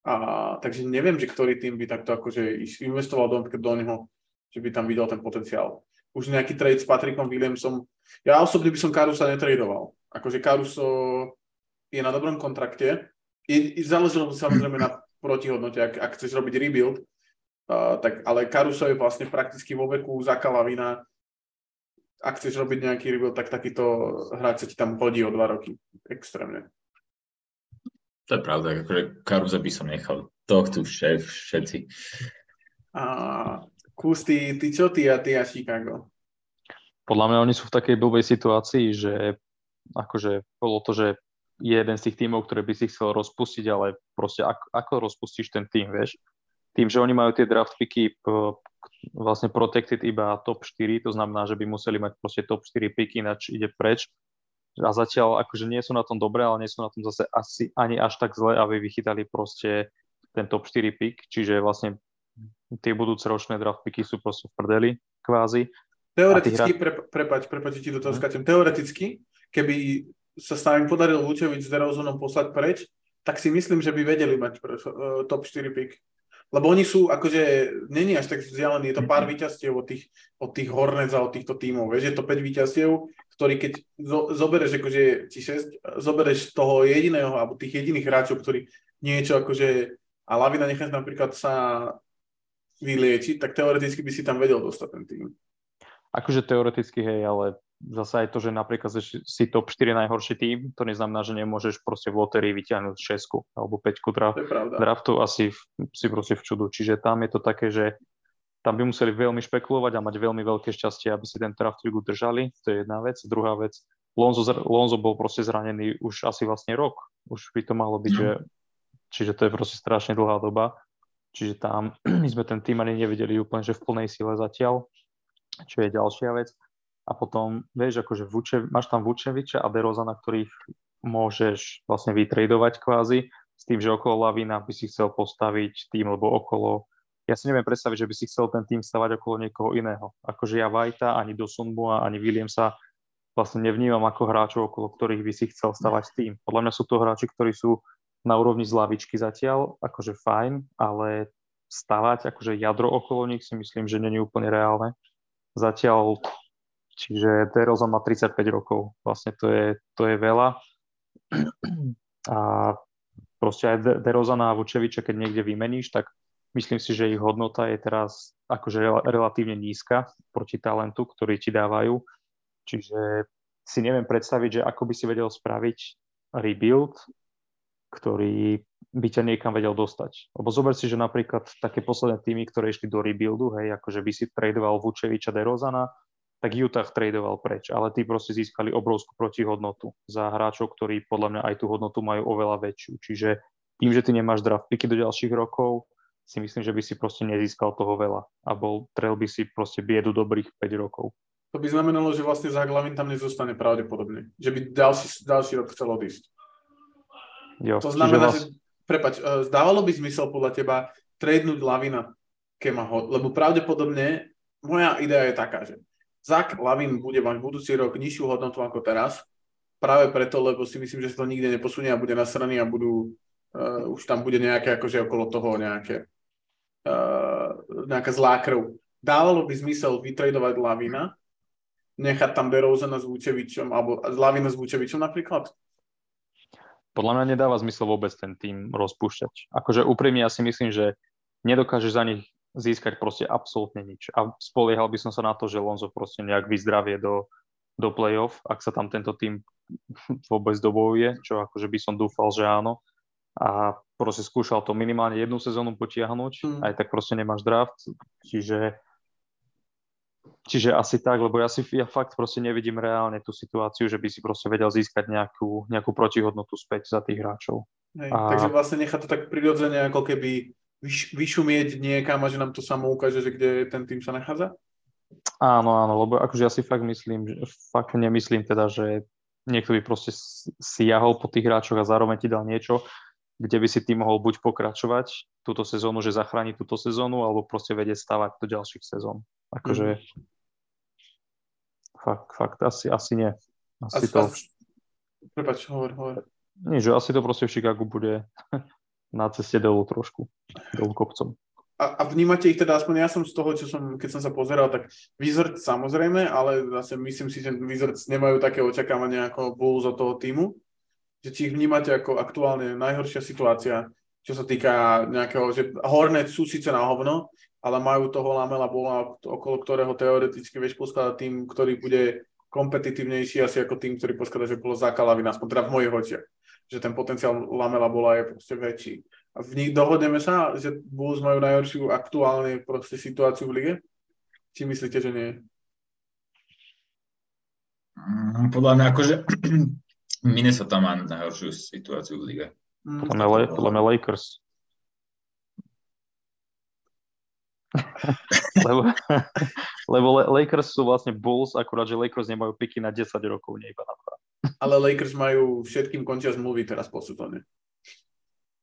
A takže neviem, že ktorý tým by takto akože investoval do neho, že by tam videl ten potenciál. Už nejaký trade s Patrickom Williamsom. Ja osobne by som Carusa netradoval. Akože Caruso je na dobrom kontrakte. Záležilo samozrejme na protihodnote. Ak chceš robiť rebuild, tak, ale Caruso je vlastne prakticky vo veku Zacha Lavina. Ak chceš robiť nejaký rebuild, tak takýto hráč sa ti tam hodí o 2 roky. Extrémne. To je pravda, akože Carusa by som nechal. To chcú všetci. Kus, ty čo ty a Chicago? podľa mňa oni sú v takej blbej situácii, že akože bolo to, že je jeden z tých tímov, ktoré by si chcel rozpustiť, ale proste ako rozpustíš ten tím, vieš? Tým, že oni majú tie draft picky vlastne protected iba top 4, to znamená, že by museli mať proste top 4 picky, ináč ide preč. A zatiaľ akože nie sú na tom dobre, ale nie sú na tom zase asi ani až tak zle, aby vychytali proste ten top 4 pick, čiže vlastne tie budúce ročné draft picky sú proste v prdeli, kvázi. Teoreticky, prepáč, ti do toho skáčem. Teoreticky, keby sa s nami podaril Vučevič s DeRozanom poslať preč, tak si myslím, že by vedeli mať top 4 pick. Lebo oni sú, akože, není až tak vzdialený, je to pár víťazstiev od tých Hornets a od týchto tímov. Vieš, je to 5 víťazstiev, ktorý keď zoberieš, akože, či 6, zoberieš toho jediného, alebo tých jediných hráčov, ktorí niečo, akože, a Lavina nechať napríklad sa vyliečiť, tak teoreticky by si tam vedel dostať ten tým. Akože teoreticky, hej, ale zase aj to, že napríklad si top 4 najhorší tým, to neznamená, že nemôžeš proste v lotérii vyťahnuť 6 alebo 5 draftu asi si proste v čudu. Čiže tam je to také, že tam by museli veľmi špekulovať a mať veľmi veľké šťastie, aby si ten draft udržali. To je jedna vec. Druhá vec, Lonzo bol proste zranený už asi vlastne rok. Už by to malo byť, že... Čiže to je proste strašne dlhá doba. Čiže tam my sme ten tým ani nevideli úplne, že v plnej sile zatiaľ. Čo je ďalšia vec. A potom, vieš, akože máš tam Vučeviča a DeRozana, ktorých môžeš vlastne vytradovať kvázi, s tým, že okolo Lavina by si chcel postaviť tým, lebo okolo... Ja si neviem predstaviť, že by si chcel ten tým stavať okolo niekoho iného. Akože ja Whitea, ani Dosunmu, ani Williamsa vlastne nevnímam ako hráčov, okolo ktorých by si chcel stavať tým. Podľa mňa sú to hráči, ktorí sú na úrovni z lavičky zatiaľ, akože fajn, ale stavať akože jadro okolo nich si myslím, že nie je úplne reálne. Zatiaľ, čiže DeRozan má 35 rokov, vlastne to je veľa a proste aj DeRozana a Vučeviča, keď niekde vymeníš, tak myslím si, že ich hodnota je teraz akože relatívne nízka proti talentu, ktorý ti dávajú, čiže si neviem predstaviť, že ako by si vedel spraviť rebuild, ktorý by ťa niekam vedel dostať. Lebo zober si, že napríklad také posledné týmy, ktoré išli do rebuildu, hej, akože by si tradoval Vučeviča, DeRozana, tak Utah tradoval preč, ale tí proste získali obrovskú protihodnotu za hráčov, ktorí podľa mňa aj tú hodnotu majú oveľa väčšiu. Čiže tým, že ty nemáš draft picky do ďalších rokov, si myslím, že by si proste nezískal toho veľa a trel by si proste biedu dobrých 5 rokov. To by znamenalo, že vlastne za Lavin tam nezostane pravdepodobne, že by ďalší rok chcel odísť. Jo, to znamená, že prepáč, zdávalo by zmysel podľa teba tradenúť Lavina Kemaho, lebo pravdepodobne moja idea je taká, že Zach Lavin bude mať budúci rok nižšiu hodnotu ako teraz, práve preto, lebo si myslím, že sa to nikde neposunie a bude nasraný a budú, už tam bude nejaké, akože okolo toho nejaká zlá krv. Dávalo by zmysel vytradovať Lavina, nechať tam DeRozana s Vučevičom, alebo Lavina s Vučevičom napríklad? Podľa mňa nedáva zmysel vôbec ten tým rozpúšťať. Akože úprimne ja si myslím, že nedokážeš za nich získať proste absolútne nič. A spoliehal by som sa na to, že Lonzo proste nejak vyzdravie do play-off, ak sa tam tento tým vôbec dobojuje, čo akože by som dúfal, že áno. A proste skúšal to minimálne jednu sezónu potiahnuť, aj tak proste nemáš draft. Čiže asi tak, lebo ja fakt proste nevidím reálne tú situáciu, že by si proste vedel získať nejakú protihodnotu späť za tých hráčov. Hej, takže vlastne nechá to tak prirodzene, ako keby vyšumieť niekam a že nám to samo ukáže, že kde ten tým sa nachádza? Áno, lebo akože ja si fakt nemyslím teda, že niekto by proste siahol po tých hráčoch a zároveň ti dal niečo, kde by si ty mohol buď pokračovať túto sezónu, že zachráni túto sezónu, alebo proste vedieť stavať do ďalších sezón. Akože fakt, asi nie. Prepáč, hovor. Nie, že asi to proste v Chicagu bude na ceste dolu trošku, dolu kopcom. A vnímate ich teda, aspoň ja som z toho, keď som sa pozeral, tak Wizards samozrejme, ale zase myslím si, že Wizards nemajú také očakávania ako Bulls od toho týmu. Že či ich vnímate ako aktuálne najhoršia situácia, čo sa týka nejakého, že Hornets sú síce na hovno, ale majú toho Lamela Bola, okolo ktorého teoreticky vieš poskladať tým, ktorý bude kompetitívnejší asi ako tým, ktorý poskladá, že bolo zákalavý, aspoň teda v mojich očiach, že ten potenciál Lamela Bola je proste väčší. A v nich dohodneme sa, že Bulls majú najhoršiu aktuálne proste situáciu v lige? Či myslíte, že nie? Podľa mňa akože Minnesota má najhoršiu situáciu v lige. Podľa mňa Lakers. lebo Lakers sú vlastne Bulls, akurát, že Lakers nemajú piky na 10 rokov, nie iba na 2. Ale Lakers majú, všetkým končia zmluvy teraz posúdane.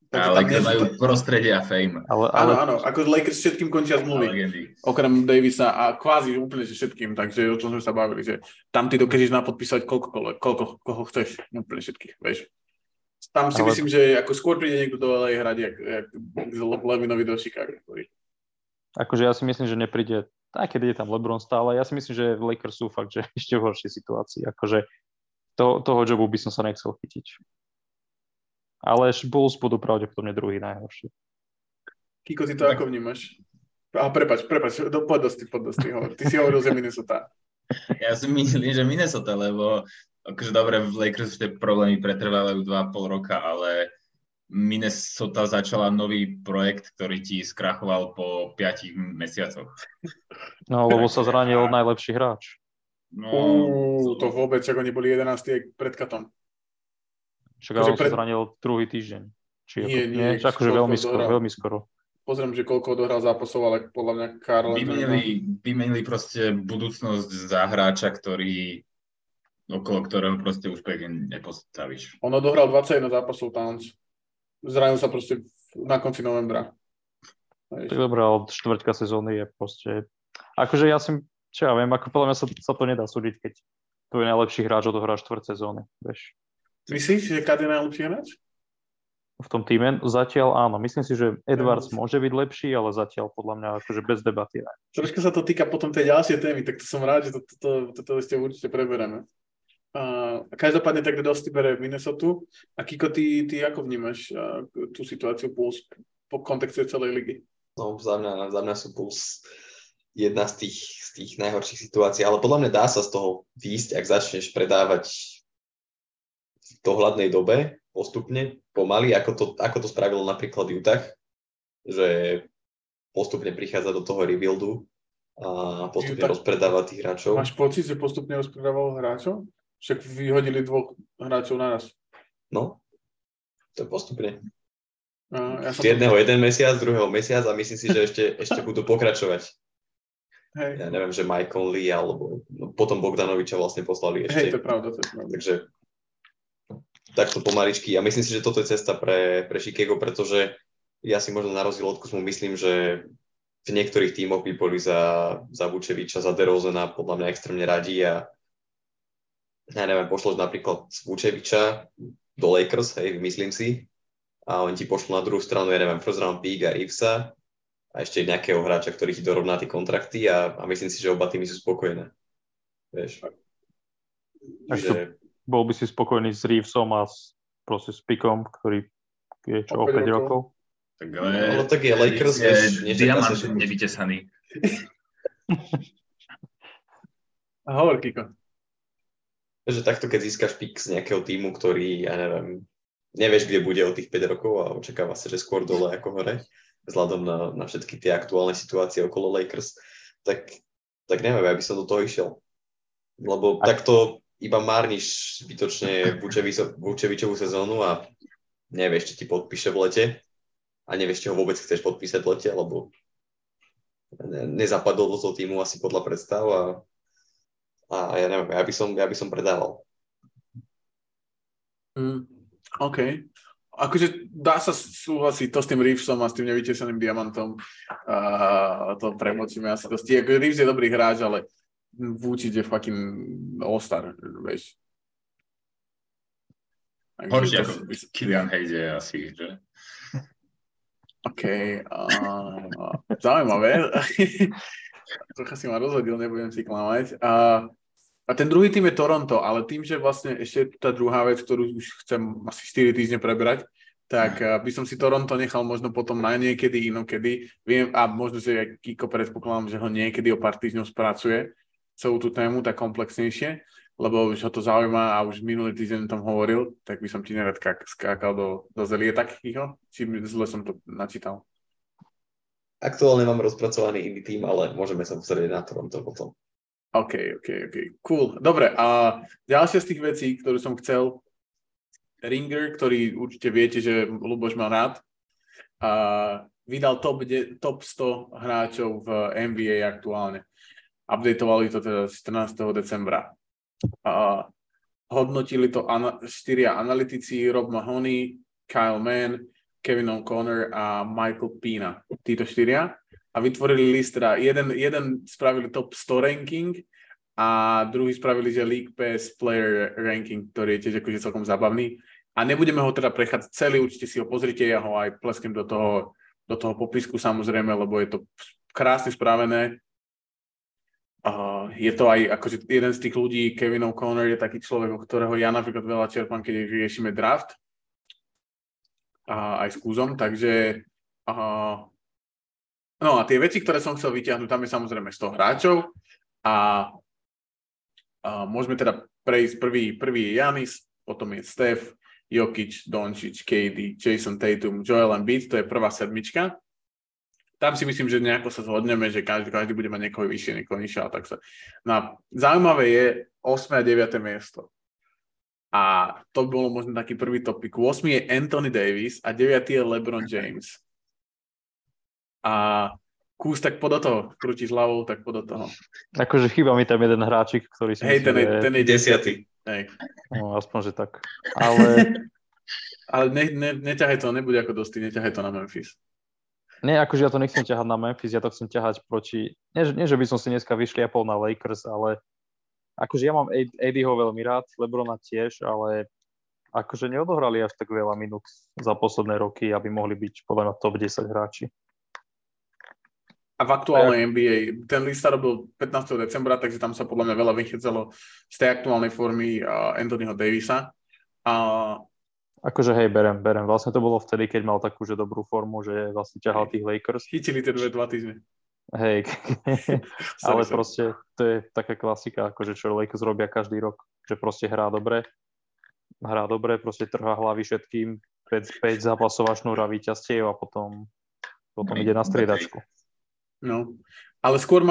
Ale Lakers majú prostredie a fame. Áno, ako Lakers všetkým končia zmluvy. Okrem Davisa a kvázi úplne všetkým, takže o čom sme sa bavili, že tam ty dokážeš napodpísať koho chceš, úplne všetkých, vieš. Tam si myslím, že ako skôr príde niekto do LA hrať, jak Lavinovi do Chicago. Akože ja si myslím, že nepríde, aj keď je tam LeBron stále, ja si myslím, že Lakers sú fakt, že ešte v horšej situácii. Akože toho jobu by som sa nechcel chytiť. Ale Bulls budú pravdepodobne druhý najhorší. Kiko, ty to tak. Ako vnímaš? Prepač, poď dosti, hovor. Ty si hovoril, že Minnesota. Ja si myslím, že Minnesota, lebo akože dobre, v Lakers tie problémy pretrvávajú 2,5 roka, ale Minnesota začala nový projekt, ktorý ti skrachoval po 5 mesiacoch. No, lebo sa zranil najlepší hráč. No, to vôbec, ako neboli 11 pred katom. Čaká, on sa zranil druhý týždeň. Nie. Akože veľmi skoro. Pozriem, že koľko odohral zápasov, ale podľa mňa Karol... Vymenili proste budúcnosť za hráča, ktorý... okolo ktorého proste už pekne nepostavíš. On odohral 21 zápasov Towns. Zranil sa proste na konci novembra. Dobre, ale štvrťka sezóny je proste... Akože ja si... Čo ja viem, ako podľa mňa sa to nedá súdiť, keď tvoj najlepší hráč odohrá štvrť sezóny. Vieš? Myslíš, že KD je najlepší hráč? V tom týme? Zatiaľ áno. Myslím si, že Edwards môže byť lepší, ale zatiaľ podľa mňa akože bez debaty. Ne? Troška sa to týka potom tej ďalšie témy, tak to som rád, že toto ešte určite prebereme. Každopádne tak dosť bere Minnesota. A Kiko, ty ako vnímaš tú situáciu Bulls po kontexte celej ligy? No, za mňa sú Bulls jedna z tých najhorších situácií, ale podľa mňa dá sa z toho výjsť, ak začneš predávať v dohľadnej dobe, postupne, pomaly, ako to spravilo napríklad Utah, že postupne prichádza do toho rebuildu a postupne rozpredáva tých hráčov. Máš pocit, že postupne rozpredával hráčov? Však vyhodili 2 hráčov naraz. No, to je postupne. Jeden mesiac, druhého mesiac a myslím si, že ešte budú pokračovať. Hej. Ja neviem, že Michael Lee alebo potom Bogdanoviča vlastne poslali ešte. Hej, to je pravda. Takže takto pomaličky. A myslím si, že toto je cesta pre Chicago, pretože ja si možno na rozdiel od Kuzmu myslím, že v niektorých tímoch by boli za Vučeviča, za DeRozana podľa mňa extrémne radi a ja neviem, pošleš napríklad Vučeviča do Lakers, hej, myslím si, a oni ti pošlú na druhú stranu, ja neviem, first round pick a Ivesa a ešte nejakého hráča, ktorý ti dorovná tie kontrakty a myslím si, že oba týmy sú spokojné. Vieš? Takže... Bol by si spokojný s Reevesom a proste s Pickom, ktorý je čo o 5 rokov? Tak ale... No tak je Lakers, vieš. Diamant nevytesaný. A hovor, Kiko. Takže takto, keď získaš pick z nejakého týmu, ktorý, ja neviem, nevieš, kde bude o tých 5 rokov a očakáva sa, že skôr dole ako hore, vzhľadom na všetky tie aktuálne situácie okolo Lakers, tak neviem, aby som do toho išiel. Lebo takto... iba márniš zbytočne Vučevičovú sezónu a nevieš, či ti podpíše v lete a nevieš, či ho vôbec chceš podpísať v lete, lebo nezapadol do toho týmu asi podľa predstav a ja neviem, ja by som predával. OK. Akože dá sa súhlasiť to s tým Reevesom a s tým nevytesaným diamantom. To premočíme asi dosť. Reeves je dobrý hráč, ale Vučić je fucking all-star, vieš. Horšie ako Killian Hayes je asi, že? OK. Zaujímavé. Trocha si ma rozhodil, nebudem si klamať. A ten druhý tým je Toronto, ale tým, že vlastne ešte tá druhá vec, ktorú už chcem asi 4 týždne prebrať, tak by som si Toronto nechal možno potom na niekedy, inokedy. Viem, a možno, že ja Kiko predpokladám, že ho niekedy o pár týždňov spracuje celú tú tému, tak komplexnejšie, lebo už ho to zaujíma a už minulý týždeň tam hovoril, tak by som ti nerad skákal do zelie takýho, či zle som to načítal. Aktuálne mám rozpracovaný iný tým, ale môžeme sa pozrieť na Toronto potom. OK. Cool. Dobre, a ďalšia z tých vecí, ktorú som chcel, Ringer, ktorý určite viete, že Luboš má rád, vydal top 100 hráčov v NBA aktuálne. Updatovali to teda 14. decembra. Hodnotili to štyria analytici, Rob Mahoney, Kyle Mann, Kevin O'Connor a Michael Pina. Títo štyria. A vytvorili list, teda jeden spravili top 100 ranking a druhý spravili, že League Pass Player ranking, ktorý je tiež akože celkom zábavný. A nebudeme ho teda prechádzať celý, určite si ho pozrite, ja ho aj plesknem do toho popisku samozrejme, lebo je to krásne spravené. Je to aj akože jeden z tých ľudí, Kevin O'Connor je taký človek, od ktorého ja napríklad veľa čerpám, keď riešime draft. Aj s kúzom, takže... No a tie veci, ktoré som chcel vyťahnuť, tam je samozrejme 100 hráčov a môžeme teda prejsť prvý je Giannis, potom je Steph, Jokić, Doncic, KD, Jason Tatum, Joel Embiid, to je prvá sedmička. Tam si myslím, že nejako sa zhodneme, že každý bude mať niekoho vyššie, niekoho nižšie, a tak sa. No a zaujímavé je 8. a 9. miesto. A to bolo možno taký prvý topik. 8. je Anthony Davis a 9. je LeBron James. A kús tak podo toho, krútiš hlavou, tak podo toho. Akože chýba mi tam jeden hráčik, ktorý si myslí, ten je 10. No, aspoň, že tak. Ale neťahaj to, nebude ako Dosty, neťahaj to na Memphis. Nie, akože ja to nechcem ťahať na Memphis, ja to chcem ťahať proti... Nie, že by som si dneska vyšliapol na Lakers, ale akože ja mám Eddieho veľmi rád, Lebrona tiež, ale akože neodohrali až tak veľa minút za posledné roky, aby mohli byť podľa mňa top 10 hráči. A v aktuálnej NBA. Ten list sa robil 15. decembra, takže tam sa podľa mňa veľa vychycalo z tej aktuálnej formy Anthonyho Davisa. Akože hej, berem. Vlastne to bolo vtedy, keď mal takúže dobrú formu, že vlastne ťahal tých Lakers. Chytili tie dva týždne. Hej, ale proste to je taká klasika, akože čo Lakers robia každý rok, že proste hrá dobre, proste trhá hlavy všetkým, 5 zápasov a šnúra víťazstiev a potom ide na striedačku. No, ale skôr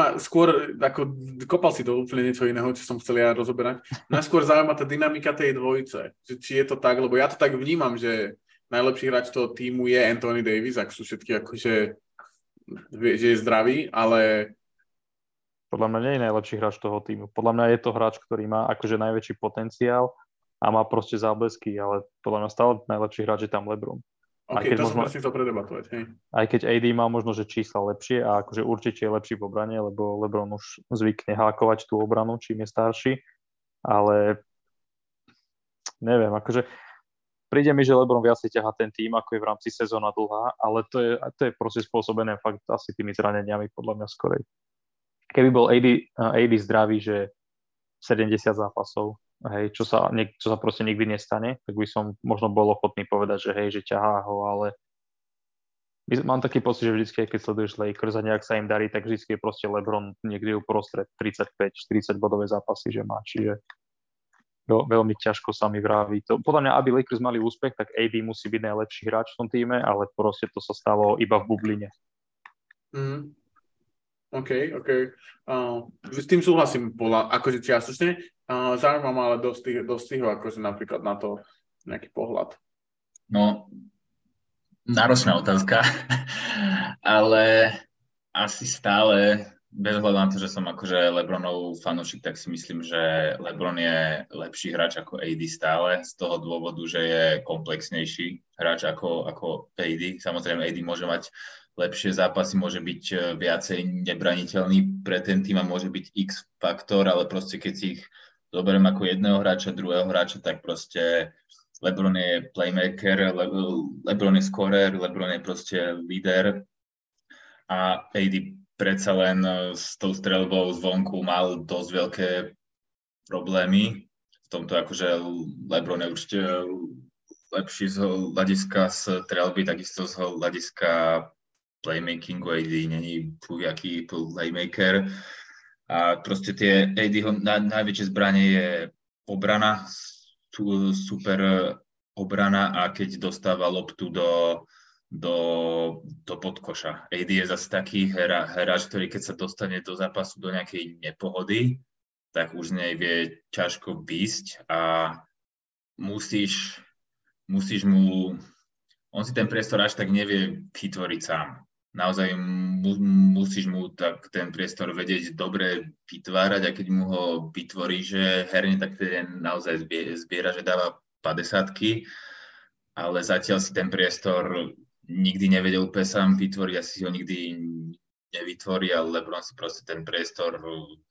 ako kopal si to úplne niečo iného, čo som chcel ja rozoberať. Najskôr zaujíma tá dynamika tej dvojice. Či je to tak, lebo ja to tak vnímam, že najlepší hráč toho týmu je Anthony Davis, ak sú všetky akože, že je zdravý, ale... Podľa mňa nie je najlepší hráč toho týmu. Podľa mňa je to hráč, ktorý má akože najväčší potenciál a má proste záblesky, ale podľa mňa stále najlepší hráč je tam LeBron. Okay, to som presne chcel predebatovať. Hej. Aj keď AD má možno, že čísla lepšie a akože určite je lepší v obrane, lebo LeBron už zvykne hákovať tú obranu, čím je starší, ale neviem, akože príde mi, že LeBron viac ťahá ten tým, ako je v rámci sezóna dlhá, ale to je proste spôsobené fakt asi tými zraneniami, podľa mňa skorej. Keby bol AD zdravý, že 70 zápasov, hej, čo sa proste nikdy nestane, tak by som možno bol ochotný povedať, že hej, že ťahá ho, ale mám taký pocit, že vždy, keď sleduješ Lakers a nejak sa im darí, tak vždy je proste LeBron niekde uprostred 35-40 bodové zápasy, že má, čiže veľmi ťažko sa mi vraví to. Podľa mňa, aby Lakers mali úspech, tak AD musí byť najlepší hráč v tom týme, ale proste to sa stalo iba v bubline. OK. S tým súhlasím, akože čiastočne. Zaujímavé mám ale dosť akože napríklad na to nejaký pohľad. No, náročná otázka, ale asi stále, bez hľadu na to, že som akože LeBronov fanúšik, tak si myslím, že LeBron je lepší hráč ako AD stále, z toho dôvodu, že je komplexnejší hráč ako AD. Samozrejme, AD môže mať lepšie zápasy, môže byť viacej nebraniteľný pre ten tým a môže byť X faktor, ale proste keď si ich zoberiem ako jedného hráča, druhého hráča, tak proste LeBron je playmaker, LeBron je scorer, LeBron je proste líder a AD predsa len s tou streľbou zvonku mal dosť veľké problémy. V tomto akože LeBron je určite lepší z hľadiska streľby, takisto z hľadiska playmakingu AD, není nejaký playmaker. A proste tie ADho najväčšie zbranie je obrana, super obrana a keď dostáva loptu do podkoša. AD je zase taký hráč, ktorý keď sa dostane do zápasu do nejakej nepôhody, tak už z nej vie ťažko výsť a musíš mu... On si ten priestor až tak nevie vytvoriť sám. Naozaj musíš mu tak ten priestor vedieť dobre vytvárať a keď mu ho vytvorí, že herne, tak ten naozaj zbiera, že dáva 50-ky, ale zatiaľ si ten priestor nikdy nevedel úplne sám vytvoriť, asi ho nikdy nevytvorí, ale LeBron si proste ten priestor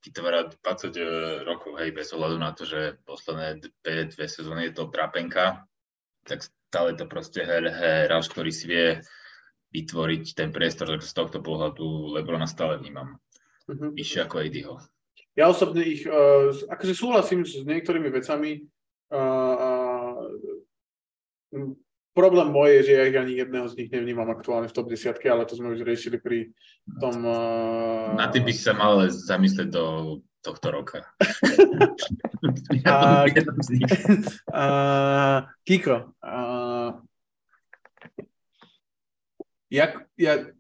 vytvára 20 rokov, hej, bez ohľadu na to, že posledné dve sezóny je to trápenka, tak stále to proste hráč, ktorý si vie vytvoriť ten priestor, takže z tohto pohľadu LeBrona stále vnímam. Vyššie ako Eddieho. Ja osobne ich, akože súhlasím s niektorými vecami a problém môj je, že ja ich ani jedného z nich nevnímam aktuálne v top 10, ale to sme už riešili pri tom... Na tým by si sa mal zamyslieť do tohto roka. Kiko, Ja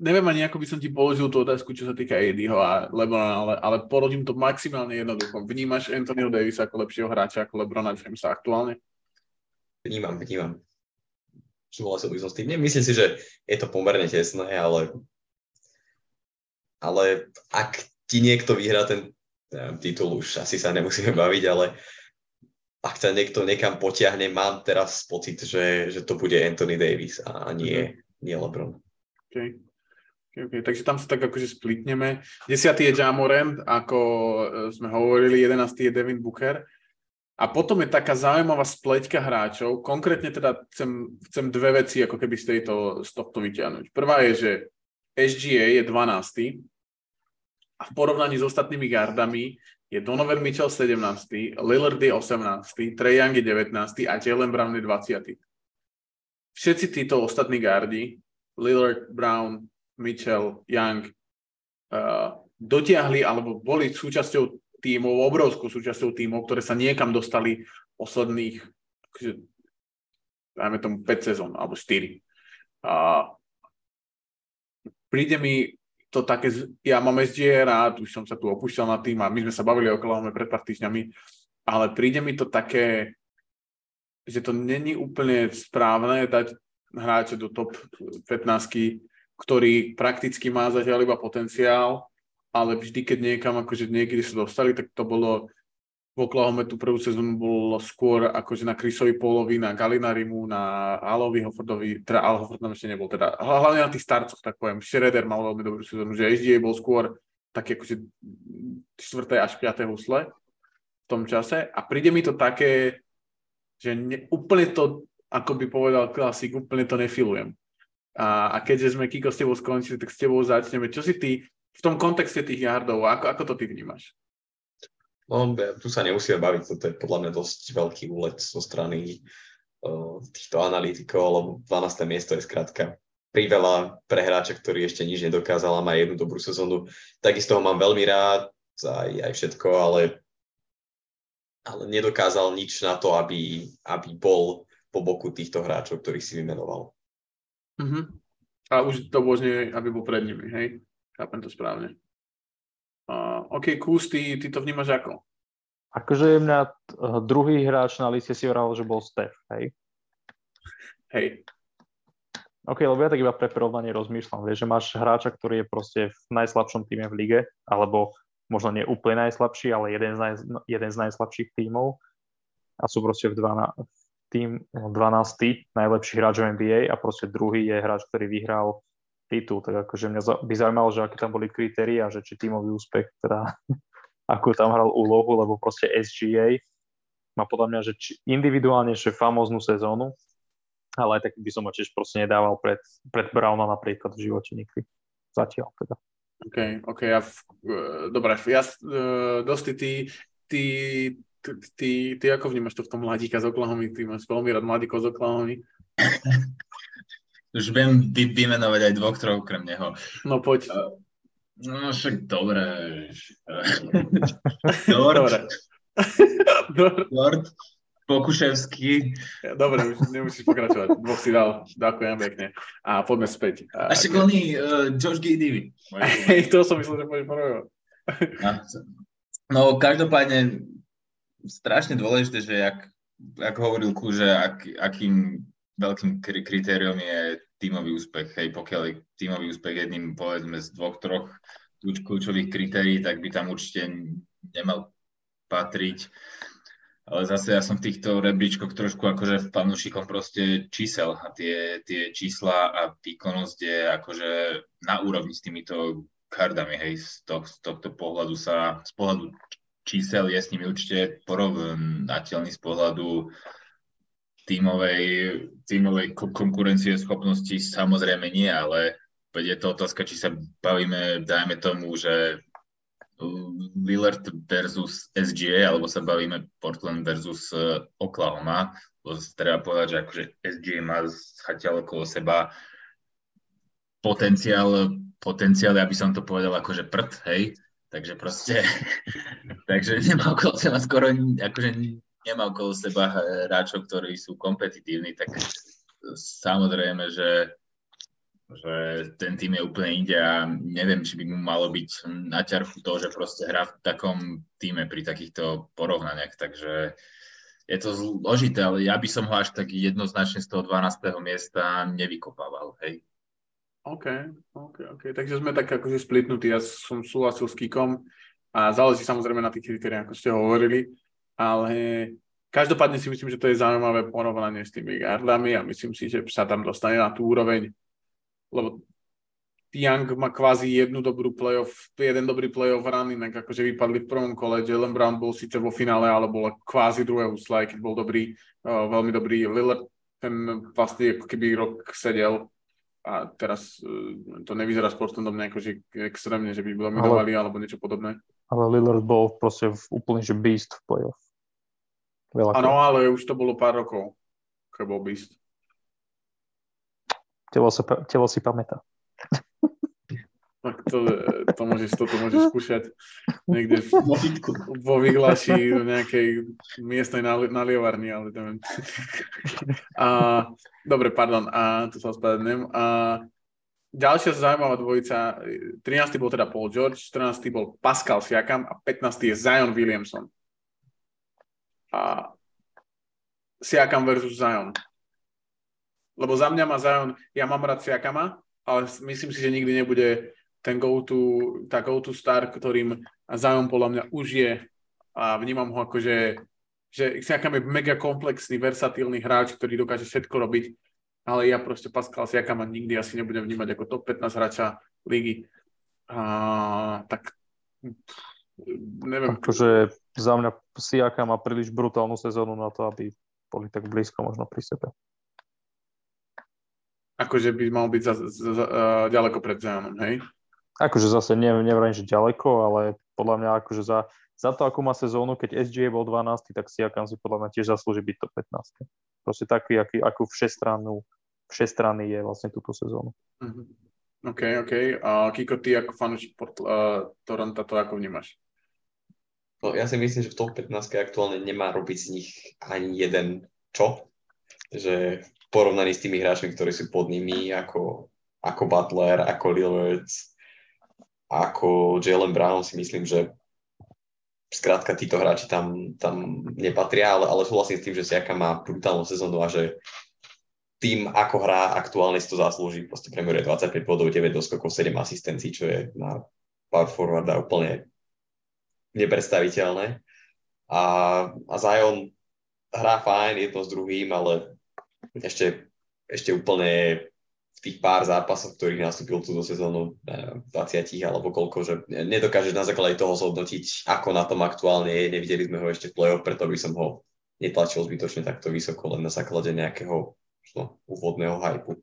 neviem ani, ako by som ti položil tú otázku, čo sa týka Eddieho a LeBrona, ale porodím to maximálne jednoducho. Vnímaš Anthonyho Davisa ako lepšieho hráča, ako LeBrona Jamesa aktuálne? Vnímam. Súhlasil by som s tým. Myslím si, že je to pomerne tesné, ale ak ti niekto vyhrá ten titul, už asi sa nemusíme baviť, ale ak sa niekto niekam potiahne, mám teraz pocit, že to bude Anthony Davis a nie LeBron. Okay. Takže tam sa tak akože splitneme. 10. je Ja Morant, ako sme hovorili, 11. je Devin Booker. A potom je taká zaujímavá spleťka hráčov. Konkrétne teda chcem dve veci ako keby z tohto vyťahnuť. Prvá je, že SGA je 12. A v porovnaní s ostatnými gardami je Donovan Mitchell 17. Lillard je 18. Trae Young je 19. a Jaylen Brown je 20. Všetci títo ostatní gardi, Lillard, Brown, Mitchell, Young, dotiahli alebo boli súčasťou tímov, obrovskou súčasťou tímov, ktoré sa niekam dostali posledných, dajme tomu 5 sezón alebo 4. Príde mi to také, ja mám SGA rád, už som sa tu opúšťal na tým a my sme sa bavili o Oklahome pred pár týždňami, ale príde mi to také, že to není úplne správne dať hráče do top 15, ktorý prakticky má zatiaľ iba potenciál, ale vždy, keď niekam, akože niekedy sa dostali, tak to bolo, v Oklahome tú prvú sezónu bolo skôr akože na Chrisovi Paulovi, na Gallinarimu, na Alovi Hoffordovi, teda Al Hofford tam ešte nebol, teda hlavne na tých starcoch, tak poviem, Schroeder mal veľmi dobrú sezónu, že SGA bol skôr také akože 4. až 5. husle v tom čase a príde mi to také, že úplne to, ako by povedal klasik, úplne to nefilujem. A keďže sme, Kiko, s tebou skončili, tak s tebou začneme. Čo si ty v tom kontexte tých jardov, ako to ty vnímaš? No, tu sa nemusíme baviť, to je podľa mňa dosť veľký úlet zo strany týchto analytikov, lebo 12. miesto je skrátka priveľa pre hráča, ktorý ešte nič nedokázal a má jednu dobrú sezónu. Takisto ho mám veľmi rád, aj všetko, ale nedokázal nič na to, aby bol po boku týchto hráčov, ktorých si vymenoval. Uh-huh. A už to božne, aby bol pred nimi, hej? Chápem to správne. OK, Kús, ty to vnímaš ako? Akože mňa druhý hráč na liste si vral, že bol Steph, hej? Hej. OK, lebo ja tak iba pre porovnanie rozmýšľam, vieš, že máš hráča, ktorý je proste v najslabšom týme v lige, alebo možno nie úplne najslabší, ale jeden z najslabších tímov a sú proste tým 12. najlepší hráč v NBA a proste druhý je hráč, ktorý vyhral titul. Tak akože mňa by zaujímalo, že aké tam boli kritériá, že či tímový úspech, teda akú tam hral úlohu, lebo proste SGA má podľa mňa, že individuálne ešte famóznu sezónu, ale aj tak by som ho tiež proste nedával pred Browna napríklad v živote nikdy. Zatiaľ teda. OK, dobre, dosť ty ako vnímaš to v tom mladíka z Oklahomy? Ty máš veľmi rád mladíkov z Oklahomy. Už viem vymenovať aj dvoch, troch krem neho. No poď. No však dobre. Dort. Pokuševský. Dobre, už nemusíš pokračovať. Dvoch si dal. Ďakujem pekne. A poďme späť. A však oni, Josh G. Divi. To som myslel, že poďme prvého. No každopádne strašne dôležité, že ako hovoril Kuže, akým veľkým kritériom je tímový úspech. Hej, pokiaľ je tímový úspech jedným, povedzme, z dvoch, troch kľúčových kritérií, tak by tam určite nemal patriť. Ale zase ja som v týchto rebríčkoch trošku akože fanúšikom proste čísel a tie čísla a výkonnosť je akože na úrovni s týmito kardami, hej, z tohto pohľadu sa, z pohľadu čísel je s nimi určite porovnateľný z pohľadu tímovej konkurencie schopnosti, samozrejme nie, ale je to otázka, či sa bavíme, dajme tomu, že Lillard versus SGA, alebo sa bavíme Portland versus Oklahoma. Treba povedať, že akože SGA má zatiaľ okolo seba potenciál, ja by som to povedal akože prd, hej, takže proste, takže nemá okolo seba skoro, akože nemá okolo seba hráčov, ktorí sú kompetitívni, tak samozrejme, že ten tým je úplne inde a neviem, či by mu malo byť na ťarchu to, že proste hrá v takom týme pri takýchto porovnaniach, takže je to zložité, ale ja by som ho až tak jednoznačne z toho 12. miesta nevykopával, hej. OK. Takže sme tak akože splitnutí, ja som súhlasil s Kikom a záleží samozrejme na tých kritériách, ako ste hovorili, ale každopádne si myslím, že to je zaujímavé porovnanie s tými gardami a myslím si, že sa tam dostane na tú úroveň, lebo Young má kvázi jeden dobrý playoff run, inak akože vypadli v prvom kole, Jalen Brown bol síce vo finále, ale bola kvázi druhé úsla, aj keď bol dobrý, veľmi dobrý Lillard, ten vlastne ako keby rok sedel a teraz to nevyzerá s Portlandom nejako, že extrémne, že by dominovali alebo niečo podobné. Ale Lillard bol proste úplne že beast v playoff. Áno, ale už to bolo pár rokov, keď bol beast. Telo si pamätá. Tak to môžeš skúšať niekde vo vyhláši v nejakej miestnej nalievarni, ale neviem. Dobre, pardon, to sa ospravedlňujem. Ďalšia zaujímavá dvojica, 13. bol teda Paul George, 14. bol Pascal Siakam a 15. je Zion Williamson. Siakam versus Zion. Lebo za mňa má Zion, ja mám rád Siakama, ale myslím si, že nikdy nebude ten go-to star, ktorým Zion podľa mňa už je a vnímam ho ako, že Siakam je mega komplexný, versatílny hráč, ktorý dokáže všetko robiť, ale ja proste Pascal Siakama nikdy asi nebudem vnímať ako top 15 hráča ligy. Tak neviem. Akože za mňa Siakam má príliš brutálnu sezónu na to, aby boli tak blízko možno pri sebe. Akože by mal byť za ďaleko pred Zionom, hej? Akože zase nevrajím, že ďaleko, ale podľa mňa akože za to, akú má sezónu, keď SGA bol 12, tak Siakam si podľa mňa tiež zaslúži byť to 15. Proste taký, akú všestranný je vlastne túto sezónu. Mm-hmm. OK. A Kiko, ty ako fanúšik Toronto to ako vnímaš? No, ja si myslím, že v tom 15 aktuálne nemá robiť z nich ani jeden čo? Že porovnaní s tými hráčmi, ktorí sú pod nimi, ako Butler, ako Lillard, ako Jalen Brown, si myslím, že skrátka títo hráči tam nepatria, ale súhlasím s tým, že Siaka má brutálnu sezónu a že tým, ako hrá aktuálne, si to zaslúži. Proste priemeruje 25 bodov, 9 doskokov, 7 asistencií, čo je na power forwarda úplne nepredstaviteľné. A Zion hrá fajn jedno s druhým, ale ešte úplne v tých pár zápasov, ktorých nastúpil tú sezónu 20 alebo koľko, že nedokážeš na základe toho zhodnotiť, ako na tom aktuálne je. Nevideli sme ho ešte v play-off, preto by som ho netlačil zbytočne takto vysoko, len na základe nejakého úvodného hypu.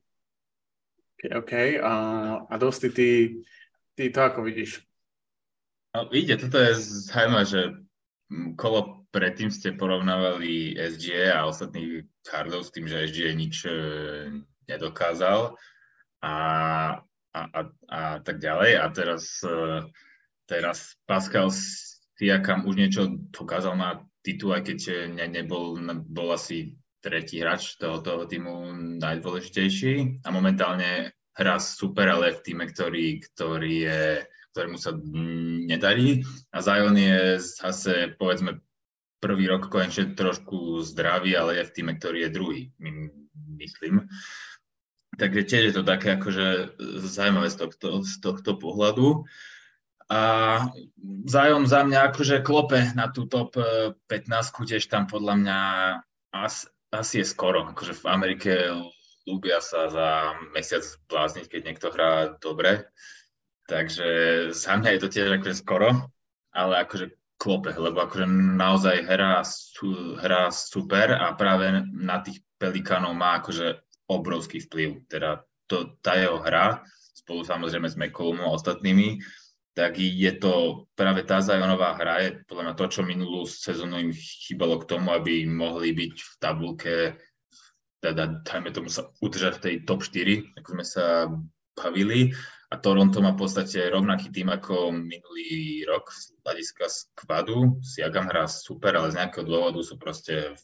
OK. A Dosti, ty to ako vidíš? Vidíte, toto je zaujímavé, že kolo predtým ste porovnávali SGA a ostatných hardov s tým, že SGA nič nedokázal a tak ďalej. A teraz Pascal Siakam už niečo dokázal, má titul, aj keď nebol asi tretí hráč toho týmu najdôležitejší. A momentálne hrá super, ale v týme, ktorý je ktorému sa nedarí. A Zion je zase, povedzme, prvý rok konečne trošku zdravý, ale je v týme, ktorý je druhý, myslím. Takže tiež je to také akože zaujímavé z tohto pohľadu. A Zion za mňa akože klope na tú top 15, tiež tam podľa mňa asi je skoro. Akože v Amerike ľúbia sa za mesiac blázniť, keď niekto hrá dobre. Takže za mňa je to tiež akože skoro, ale akože klope, lebo akože naozaj hrá super a práve na tých Pelikanov má akože obrovský vplyv. Teda tá jeho hra, spolu samozrejme s McCollumom a ostatnými, tak je to práve tá Zionová hra, je podľa mňa to, čo minulú sezónu im chýbalo k tomu, aby mohli byť v tabulke, teda dajme tomu sa udržať v tej top 4, ako sme sa bavili. A Toronto má v podstate rovnaký tým ako minulý rok z hľadiska skvadu. Siakam hrá super, ale z nejakého dôvodu sú proste v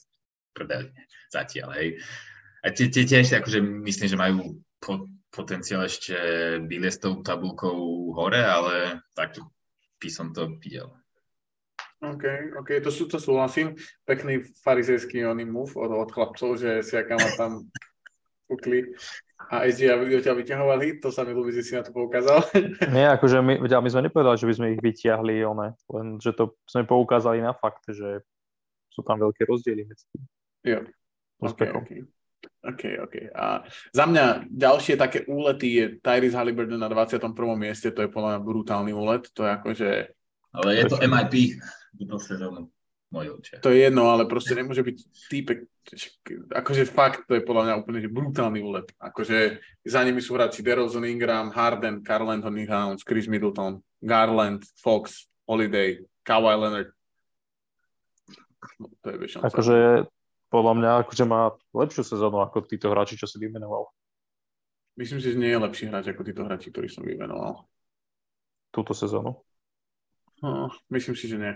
prdeli zatiaľ, hej. A tiež akože myslím, že majú potenciál ešte byli s tou tabuľkou hore, ale takto by som to videl. OK, to súhlasím. Pekný farizejský move od chlapcov, že Siakama tam kukli a SGA do ťa vyťahovali, to sa mi ľúbi, že si na to poukázal. Nie, akože my sme nepovedali, že by sme ich vyťahli, len že to sme poukázali na fakt, že sú tam veľké rozdiely medzi tým. Jo, OK. A za mňa ďalšie také úlety je Tyrese Haliburton na 21. mieste, to je podľa mňa brutálny úlet, to je akože... Ale je to MIP do sezónu, môj oče. To je jedno, ale proste nemôže byť týpek, akože fakt, to je podľa mňa úplne brutálny úlet, akože za nimi sú hráči DeRozan, Ingram, Harden, Karl Anthony Towns, Chris Middleton, Garland, Fox, Holiday, Kawhi Leonard. No, to je väčšia. Akože... Podľa mňa akože má lepšiu sezónu ako títo hráči, čo si vymenoval. Myslím si, že nie je lepší hráč ako títo hráči, ktorých som vymenoval. Túto sezónu? No, myslím si, že nie.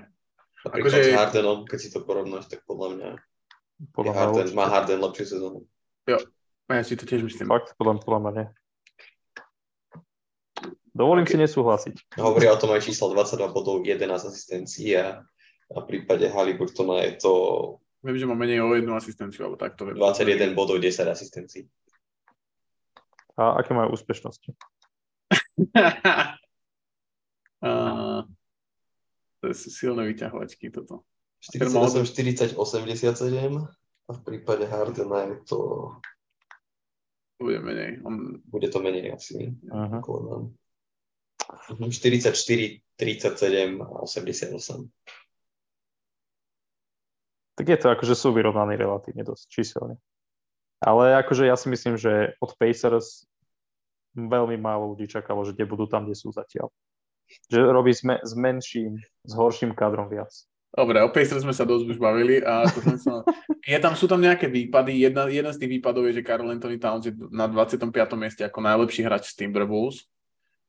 Napríklad akože... s Hardenom, keď si to porovnáš, tak podľa mňa má Harden lepšiu sezónu. Jo, ja si to tiež myslím. Fakt, podľa mňa nie. Dovolím si nesúhlasiť. Hovoria o tom aj číslo 22 bodov, 11 asistencií a na prípade Haliburtona je to... Viem, že má menej o jednu asistenciu, alebo takto. 21 bodov, 10 asistencií. A aké majú úspešnosti? To sú silné vyťahovačky, toto. 48, 40, 87. A v prípade Hardena je to... Bude menej. Bude to menej asi. Uh-huh. 44, 37 a 88. Tak je to akože sú vyrovnaní relatívne dosť číselne. Ale akože ja si myslím, že od Pacers veľmi málo ľudí čakalo, že tie budú tam, kde sú zatiaľ. Že robí s menším, s horším kadrom viac. Dobre, o Pacers sme sa dosť už bavili. A to som sa... sú tam nejaké výpady. Jeden z tých výpadov je, že Karl Anthony Towns je na 25. mieste ako najlepší hráč z Timberwolves.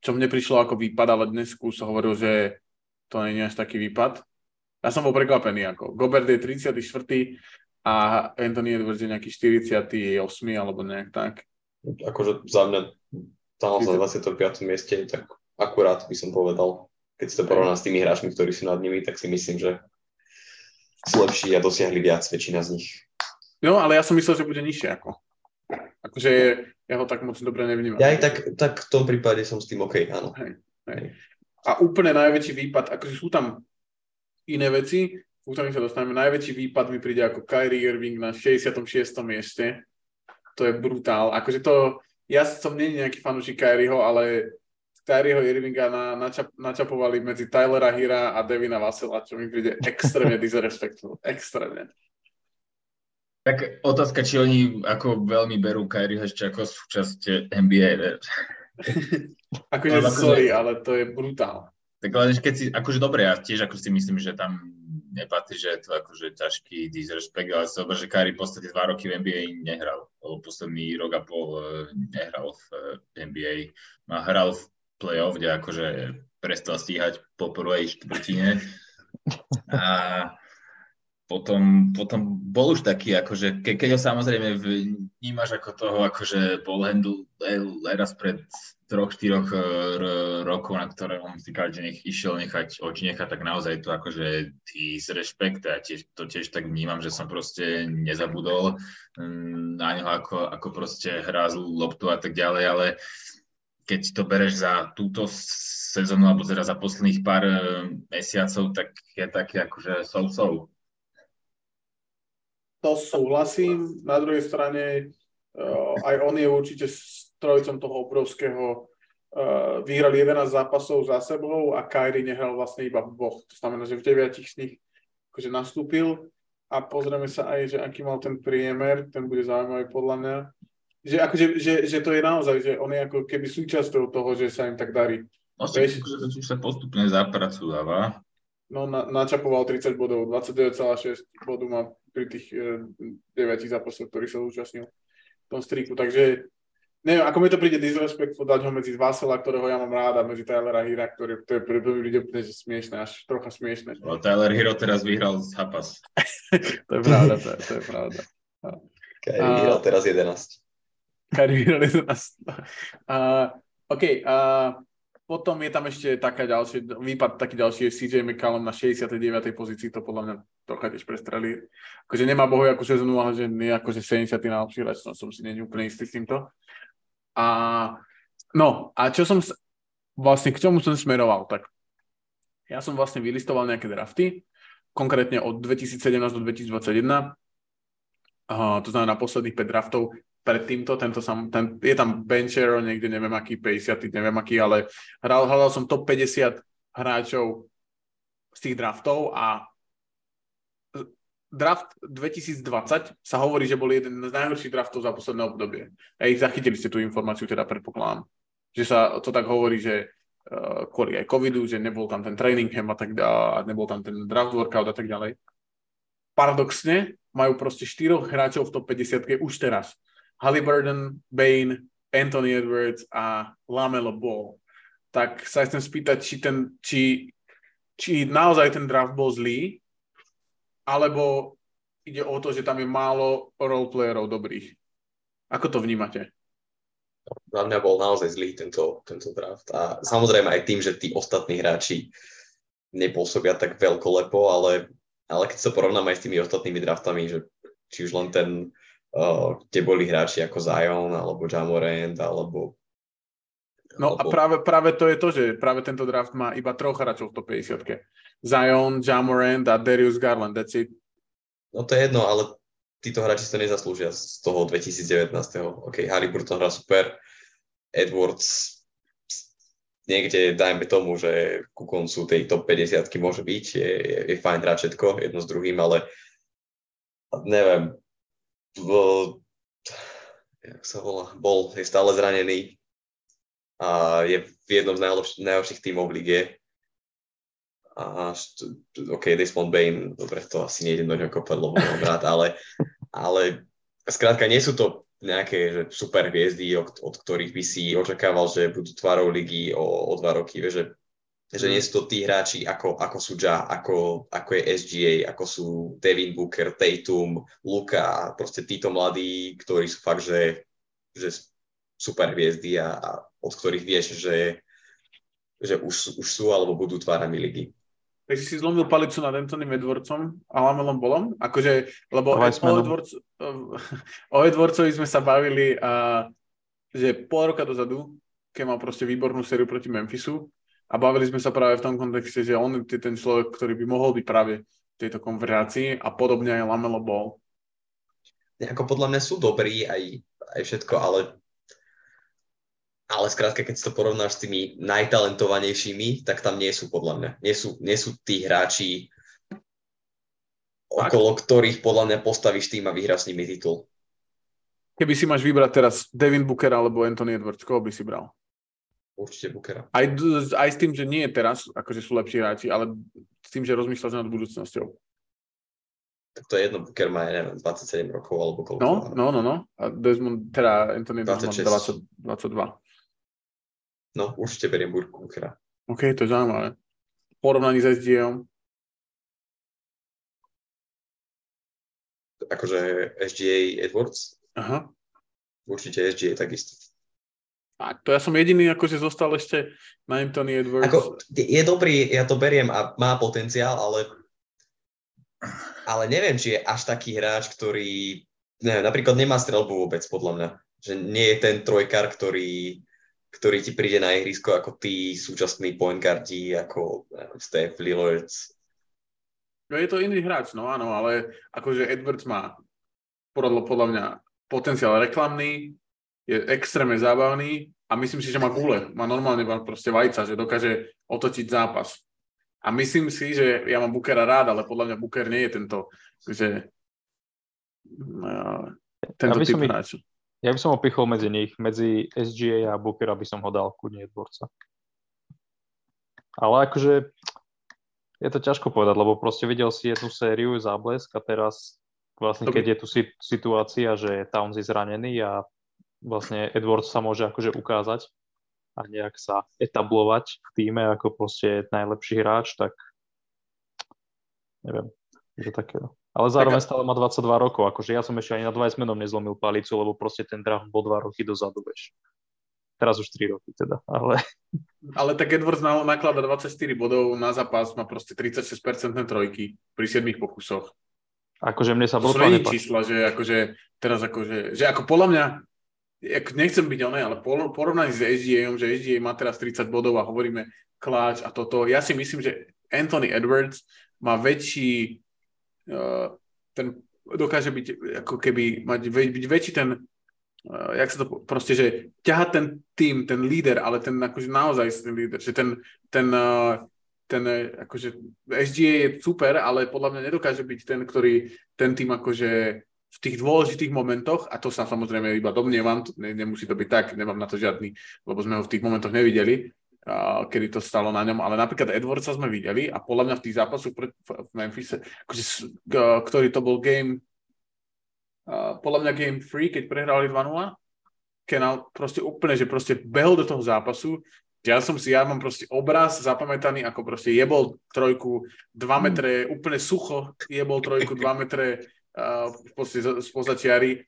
Čo mne prišlo ako výpad, ale dnes sa hovoril, že to nie je až taký výpad. Ja som bol prekvapený, ako Gobert je 34. a Anthony Edwards je nejaký 48. alebo nejak tak. Akože za mňa tam na 25. mieste, tak akurát by som povedal, keď si to porovná s tými hráčmi, ktorí sú nad nimi, tak si myslím, že sú lepší a dosiahli viac väčšina z nich. No, ale ja som myslel, že bude nižšie ako. Akože ja ho tak moc dobre nevnímam. Ja aj tak v tom prípade som s tým OK, áno. Hej. A úplne najväčší výpad, akože sú tam iné veci, v ktorých sa dostaneme. Najväčší výpad mi príde ako Kyrie Irving na 66. mieste. To je brutál. Akože to, ja som nie nejaký fanúšik Kyrieho, ale Kyrieho Irvinga načapovali medzi Tylera Hira a Devina Vassela, čo mi príde extrémne disrespectful. Extrémne. Tak otázka, či oni ako veľmi berú Kyrieho ešte ako súčasť NBA. Akože sorry, ale to je brutál. Tak len, keď si, akože dobre, ja tiež ako si myslím, že tam nepatrí, že je to akože ťažký disrespect, ale si dobre, že Kyrie v podstate 2 roky v NBA nehral, lebo posledný rok a pol nehral v NBA. A hral v play-off, kde akože prestal stíhať po prvej štvrtine. A v Potom bol už taký, akože, keď ho samozrejme vnímaš ako toho, akože ball handle raz pred 3-4 rokov, na ktoré on si každý išiel nechať oči nechať, tak naozaj to akože ty z rešpekta. To tiež tak vnímam, že som proste nezabudol na ňoho, ako proste hrázl loptu a tak ďalej, ale keď to bereš za túto sezónu alebo teda za posledných pár mesiacov, tak je taký akože so-so. To súhlasím. Na druhej strane aj on je určite strojcom toho obrovského. Vyhrali 11 zápasov za sebou a Kyrie nehral vlastne iba v dvoch. To znamená, že v 9 z nich akože nastúpil. A pozrieme sa aj, že aký mal ten priemer. Ten bude zaujímavý podľa mňa. Že, akože, že to je naozaj, že on je ako keby súčasťou toho, že sa im tak darí. No sa postupne zapracováva. No, načapoval 30 bodov, 29,6 bodu má pri tých 9 zápasoch, ktorý sa zúčastnil v tom striku. Takže neviem, ako mi to príde disrespectful dať ho medzi Vasela, ktorého ja mám ráda, medzi Tylera Hira, ktorý to je pre ľudia úplne smiešné, až trocha smiešné. No, Tyler Hero teraz vyhral zápas. To je pravda, to je pravda. Kyrie vyhral teraz 11. Kyrie vyhral 11. OK, potom je tam ešte taká ďalšie, výpad taký ďalší je CJ McCollum na 69. pozícii, to podľa mňa trocha tiež prestrelí. Akože nemá bohu ako sezónu, ale že nie akože 70. najlepší hráč, som si nie úplne istý s týmto. A no, a čo som vlastne k čomu som smeroval, tak ja som vlastne vylistoval nejaké drafty, konkrétne od 2017 do 2021, to znamená posledných 5 draftov. Pred týmto, je tam Benchero, niekde neviem aký, 50, neviem aký, ale hľadal som top 50 hráčov z tých draftov a draft 2020 sa hovorí, že bol jeden z najhorších draftov za posledné obdobie. Ej, zachytili ste tú informáciu, teda predpokladám, že sa to tak hovorí, že kvôli aj covidu, že nebol tam ten training camp a tak ďalej, nebol tam ten draft workout a tak ďalej. Paradoxne majú proste 4 hráčov v top 50 už teraz. Haliburton, Bane, Anthony Edwards a LaMelo Ball. Tak sa chcem spýtať, či naozaj ten draft bol zlý, alebo ide o to, že tam je málo roleplayerov dobrých. Ako to vnímate? Na mňa bol naozaj zlý tento draft. A samozrejme aj tým, že tí ostatní hráči nepôsobia tak veľkolepo, ale keď sa porovnám aj s tými ostatnými draftami, že či už len ten kde boli hráči ako Zion alebo Ja Morant, alebo... No a práve to je to, že práve tento draft má iba 3 hráčov v top 50-ke. Zion, Ja Morant a Darius Garland, that's it. No to je jedno, ale títo hráči sa nezaslúžia z toho 2019. OK, Haliburton hrá super, Edwards niekde, dajme tomu, že ku koncu tej top 50-ky môže byť, je fajn hrať všetko, jedno s druhým, ale neviem, Bol je stále zranený a je v jednom z najlepších tímov v lige. A OK, Desmond Bane, dobre, to asi nejdem do ňa kopať, lebo mám rád, ale skrátka nie sú to nejaké super hviezdy, od ktorých by si očakával, že budú tvárou ligy o 2 roky, že nie sú to tí hráči, ako sú Ja, ako je SGA, ako sú Devin Booker, Tatum, Luka, proste títo mladí, ktorí sú fakt, že super hviezdy a od ktorých vieš, že už sú alebo budú tvárami ligy. Takže si zlomil palicu nad Anthonym Edwardsom a LaMelom Ballom? Akože, lebo o Edwardsovi sme sa bavili, že pol roka dozadu, keď mal proste výbornú sériu proti Memphisu, a bavili sme sa práve v tom kontexte, že on je ten človek, ktorý by mohol byť práve v tejto konverzácii a podobne aj LaMelo Ball. Nejako podľa mňa sú dobrí aj všetko, ale skrátka, keď si to porovnáš s tými najtalentovanejšími, tak tam nie sú podľa mňa. Nie sú tí hráči, okolo ktorých podľa mňa postavíš tým a vyhráš s nimi titul. Keby si máš vybrať teraz Devin Booker alebo Anthony Edwards, koho by si bral? Určite Bookera. Aj s tým, že nie je teraz, akože sú lepší hráči, ale s tým, že rozmýšľaš nad budúcnosťou. Tak to je jedno, Booker má, neviem, 27 rokov, alebo koľko. No. A Desmond, teda Anthony Desmond 22. No, určite beriem Bookera. OK, to je zaujímavé. Porovnaní s SGA-om. akože SGA Edwards. Aha. Určite SGA takisto. A to ja som jediný, akože zostal ešte na Anthony Edwards. Ako, je dobrý, ja to beriem a má potenciál, ale neviem, či je až taký hráč, ktorý neviem, napríklad nemá streľbu vôbec, podľa mňa. Že nie je ten trojkár, ktorý ti príde na ihrisko ako tí súčasní point guardi, ako Steph, Lillard. No je to iný hráč, no áno, ale akože Edwards má podľa mňa potenciál reklamný, je extrémne zábavný a myslím si, že má gule, má normálne proste vajca, že dokáže otočiť zápas. A myslím si, že ja mám Bookera rád, ale podľa mňa Booker nie je tento, že tento typ hráča. Ja by som ho pichol medzi nich, medzi SGA a Bookera by som ho dal kudne Edwardsa. Ale akože je to ťažko povedať, lebo proste videl si jednu sériu záblesk a teraz vlastne keď je tu situácia, že Towns je zranený a vlastne Edwards sa môže akože ukázať a nejak sa etablovať v tíme ako proste najlepší hráč, tak neviem, že takého. Ale zároveň stále má 22 rokov, akože ja som ešte ani na 20 menom nezlomil palicu, lebo proste ten draft bol 2 roky dozadu, vieš. Teraz už 3 roky teda, ale... Ale tak Edwards naklada 24 bodov na zápas, má proste 36% trojky pri 7 pokusoch. Akože mne sa bol páne... To sú čísla, že akože teraz akože... Že ako podľa mňa, nechcem byť oné, ale porovnaní s SGA-om, že SGA má teraz 30 bodov a hovoríme kláč a toto. Ja si myslím, že Anthony Edwards má väčší... ten dokáže byť ako keby mať byť väčší ten jak sa to proste, že ťahať ten tým, ten líder, ale ten akože naozaj ten líder, že ten akože SGA je super, ale podľa mňa nedokáže byť ten, ktorý ten tým akože v tých dôležitých momentoch, a to sa samozrejme iba domnievam, nemusí to byť tak, nemám na to žiadny, lebo sme ho v tých momentoch nevideli, kedy to stalo na ňom, ale napríklad Edwardsa sme videli a podľa mňa v tých zápasoch v Memphise, akože, ktorý to bol game, podľa mňa game 3, keď prehrali 2-0, Kenal proste úplne, že proste behol do toho zápasu, ja mám proste obraz zapamätaný, ako proste jebol trojku 2 metre, úplne sucho jebol trojku 2 metre spoza čiary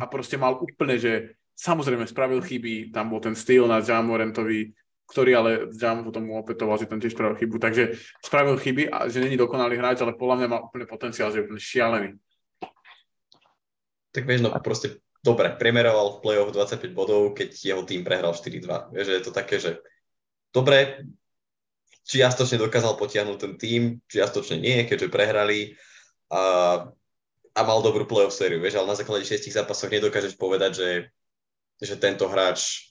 a proste mal úplne, že samozrejme, spravil chyby, tam bol ten styl na Ja Morantovi, ktorý ale Jam potom opätoval, že tam tiež spravil chybu. Takže spravil chyby a že není dokonalý hráč, ale podľa mňa má úplne potenciál, že je úplne šialený. Tak vieš, no proste dobre, premeroval v play-off 25 bodov, keď jeho tým prehral 4-2. Vieš, že je to také, že dobre, čiastočne dokázal potiahnuť ten tým, čiastočne nie, keďže prehrali a mal dobrú play-off sériu. Vieš, ale na základe 6 zápasov nedokážeš povedať, že tento hráč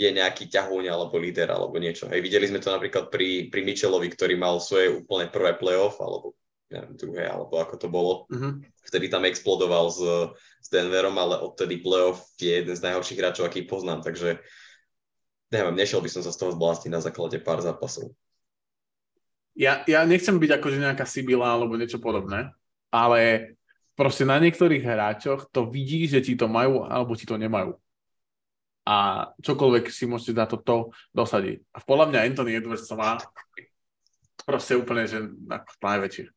je nejaký ťahúň alebo líder alebo niečo. Hej, videli sme to napríklad pri Mitchellovi, ktorý mal svoje úplne prvé playoff, alebo neviem, druhé, alebo ako to bolo. Mm-hmm. Vtedy tam explodoval s Denverom, ale odtedy playoff je jeden z najhorších hráčov, aký poznám, takže neviem, nešiel by som sa z toho zblástiť na základe pár zápasov. Ja nechcem byť akože nejaká Sibila alebo niečo podobné, ale proste na niektorých hráčoch to vidíš, že ti to majú alebo ti to nemajú. A čokoľvek si môžete na to dosadiť. A podľa mňa Anthony Edwards to má proste úplne, že najväčšie.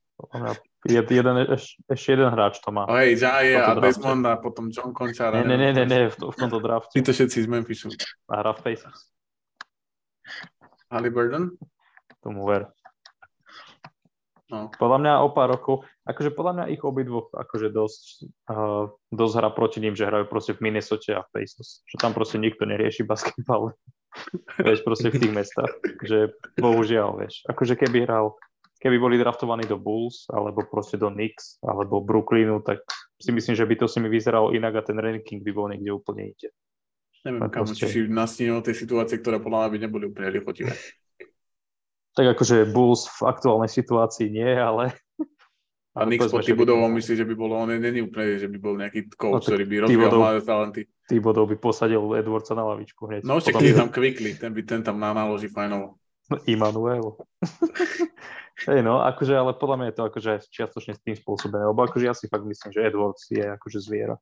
Ešte jeden hráč to má. Hej, Jaje a Desmond a potom John Conchar. Nie, v tomto drafte. Títo všetci z Memphisu. A hra v Pacers. Haliburton? Tomu ver. No. Podľa mňa o pár rokov, akože podľa mňa ich obidvoch akože dosť hra proti ním, že hrajú proste v Minnesote a v Pacers, že tam proste nikto nerieši basketbal, vieš, proste v tých mestách, že bohužiaľ, vieš, akože keby boli draftovaní do Bulls, alebo proste do Knicks, alebo Brooklynu, tak si myslím, že by to si mi vyzeralo inak a ten ranking by bol niekde úplne ide. Neviem, kam, proste... či si nastínil tej situácie, ktoré podľa mňa by neboli úplne lichotivé. Tak akože Bulls v aktuálnej situácii nie, ale... A Knicks pod Tibodovom myslí, že by bolo... On není úplne, že by bol nejaký coach, ktorý by rozvíjal mladé talenty. Tibodov by posadil Edwardsa na lavičku hneď. No ešte keď tam Quickly, ten tam naloží fajnovo. Immanuel. Hej no, akože, ale podľa mňa je to akože čiastočne s tým spôsobené, lebo akože ja si fakt myslím, že Edwards je akože zviera.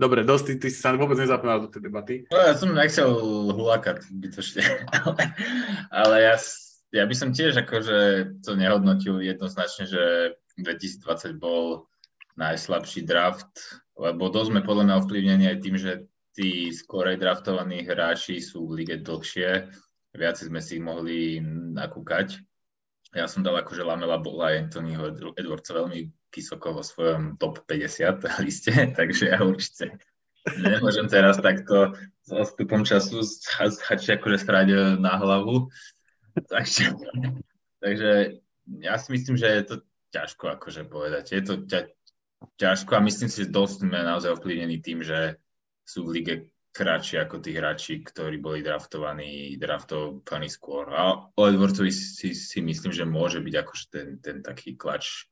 Dobre, dosť, ty si sa vôbec nezapínal do tej debaty. No, ja som nechcel hulákať bytočne, ale ja by som tiež akože to nehodnotil jednoznačne, že 2020 bol najslabší draft, lebo dosť sme podľa mňa ovplyvnení aj tým, že tí skorej draftovaní hráči sú v lige dlhšie, viac sme si ich mohli nakúkať. Ja som dal akože Lamela Bola aj Anthonyho Edwardsa veľmi vysoko vo svojom top 50 liste, takže ja určite nemôžem teraz takto s odstupom času schačiť akože stráť na hlavu. Takže ja si myslím, že je to ťažko akože povedať. Je to ťažko a myslím si, že dosť sme naozaj ovplyvnení tým, že sú v lige kratšie ako tí hráči, ktorí boli draftovaní skôr. A o Edwardsovi si myslím, že môže byť akože ten taký klač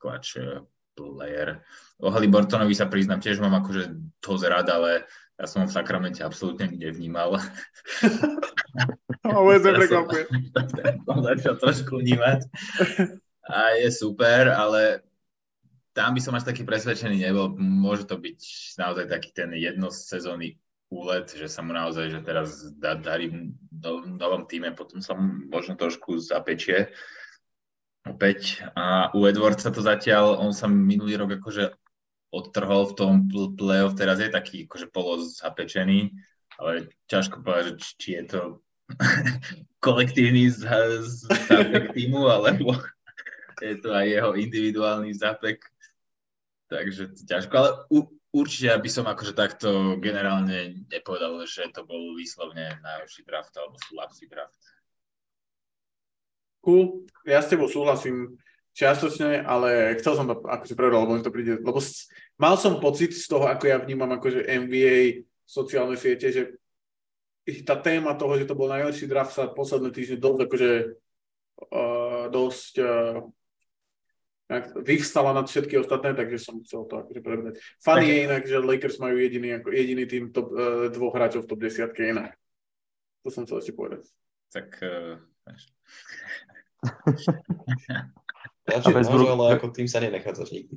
player. O Haliburtonovi sa priznám, tiež mám akože dosť rád, ale ja som ho v Sakramente absolútne nevnímal. Ale to prekvapuje. Som začal trošku vnímať. A je super, ale tam by som až taký presvedčený nebol. Môže to byť naozaj taký ten jednosezónny úlet, že sa mu naozaj, že teraz darí v novom týme, potom sa mu možno trošku zapečie opäť. A u Edwardsa to zatiaľ, on sa minulý rok akože odtrhol v tom playoff, teraz je taký akože polozapečený, ale ťažko povedať, či je to kolektívny zápek týmu, alebo je to aj jeho individuálny zápek. Takže ťažko, ale určite by som akože takto generálne nepovedal, že to bol výslovne najlepší draft alebo slabší draft. Cool, ja s tebou súhlasím čiastočne, ale chcel som to akože prevedal, lebo mi to príde, lebo mal som pocit z toho, ako ja vnímam akože NBA, sociálne siete, že tá téma toho, že to bol najlepší draft sa posledné týždne dosť akože vyvstala nad všetky ostatné, takže som chcel to akože prebrať. Fun je inak, že Lakers majú jediný tým top, dvoch hráčov v top 10 inak. To som chcel ešte povedať. Tak... Radšej môžu, ale ako tým sa nenachádzaš nikdy.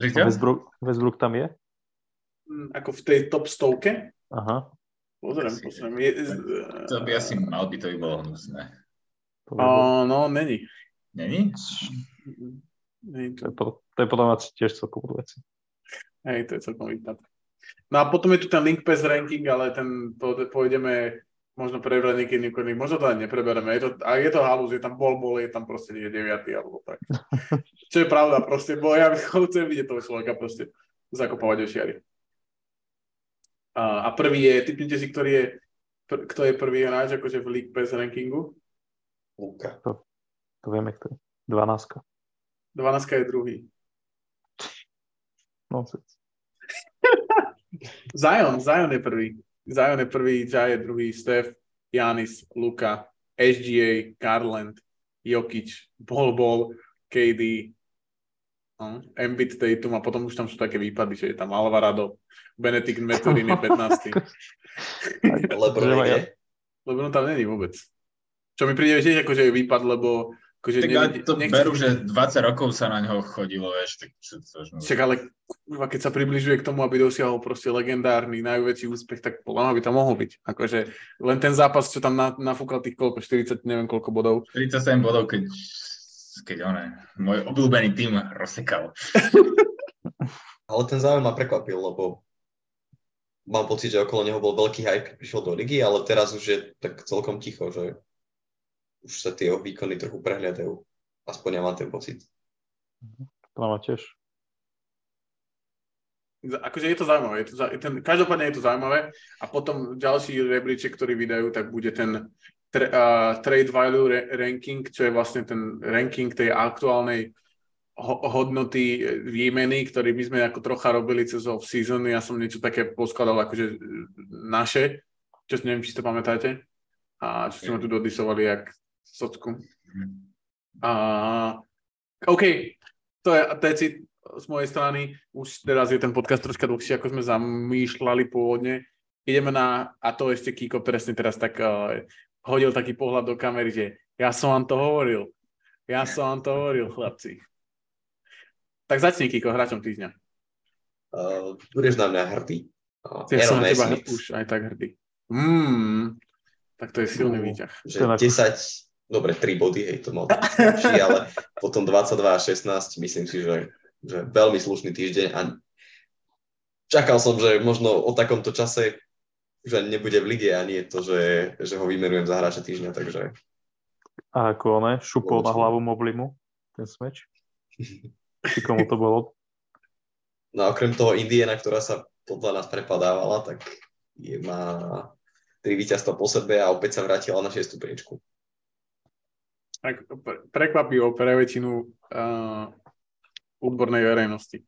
Westbrook tam je? Ako v tej top stovke? Aha. Pozriem. To by asi mal byť, to by bolo hnusné. No, není. Není? To je podľa mňa tiež celkovú veci. Hej, to je celkom výpadné. No a potom je tu ten link pass ranking, ale ten pôjdeme možno prebrať niekedy, možno to aj neprebereme. Je to halúz, je tam bol, je tam proste 9. alebo tak. Čo je pravda, proste, bo ja chcem vidieť toho človeka proste zakopovať do šiary. A prvý je, typnite si, kto je prvý hráč akože v league pass rankingu? Luka. To vieme, kto je. 12. 12 je druhý. Nonsense. Zion je prvý. Zion je prvý, Jai je druhý, Steph, Giannis, Luka, SGA, Garland, Jokić, Bol, KD, Embiid, Tatum a potom už tam sú také výpady, že je tam Alvarado, Benedict Mathurin je 15. Lebron tam není vôbec. Čo mi príde vždy, akože je výpad, lebo... Akože berú, že 20 rokov sa na ňoho chodilo, vieš. Čak, ale keď sa približuje k tomu, aby dosiahol proste legendárny, najväčší úspech, tak podľa mňa by to mohol byť. Akože len ten zápas, čo tam nafúkal tých koľko, 40, neviem koľko bodov. 37 bodov, keď môj obľúbený tým rozsekal. Ale ten záujem ma prekvapil, lebo mám pocit, že okolo neho bol veľký hype, keď prišiel do ligy, ale teraz už je tak celkom ticho, že... Už sa tie výkony trochu prehľadajú. Aspoň ja mám ten pocit. To mám tiež. Akože je to zaujímavé. Každopádne je to zaujímavé. A potom ďalší rebríček, ktorý vydajú, tak bude ten trade value ranking, čo je vlastne ten ranking tej aktuálnej hodnoty výmeny, ktorý my sme ako trocha robili cez off-season. Ja som niečo také poskladal akože naše, čo neviem, či to pamätáte. A čo sme tu dodisovali, jak socku. OK, to je cít z mojej strany. Už teraz je ten podcast troška dlhší, ako sme zamýšľali pôvodne. Ideme a to ešte Kiko presne teraz tak hodil taký pohľad do kamery, že ja som vám to hovoril, chlapci. Tak začni, Kiko, hráčom týždňa. Budeš na mňa hrdý. Ja som na teba už aj tak hrdý. Tak to je silný výťah. 10 dobre, 3 body, hej, to mal lepší, ale potom 22-16, myslím si, že veľmi slušný týždeň a čakal som, že možno o takomto čase už ani nebude v lige a nie je to, že ho vymerujem za hráča týždňa, takže... A ako ono, šupol na hlavu Moblimu, ten smeč? Či komu to bolo? No a okrem toho Indiana, ktorá sa podľa nás prepadávala, tak má 3 víťazstva po sebe a opäť sa vrátila na 6. priečku. Tak prekvapivo pre väčšinu odbornej verejnosti.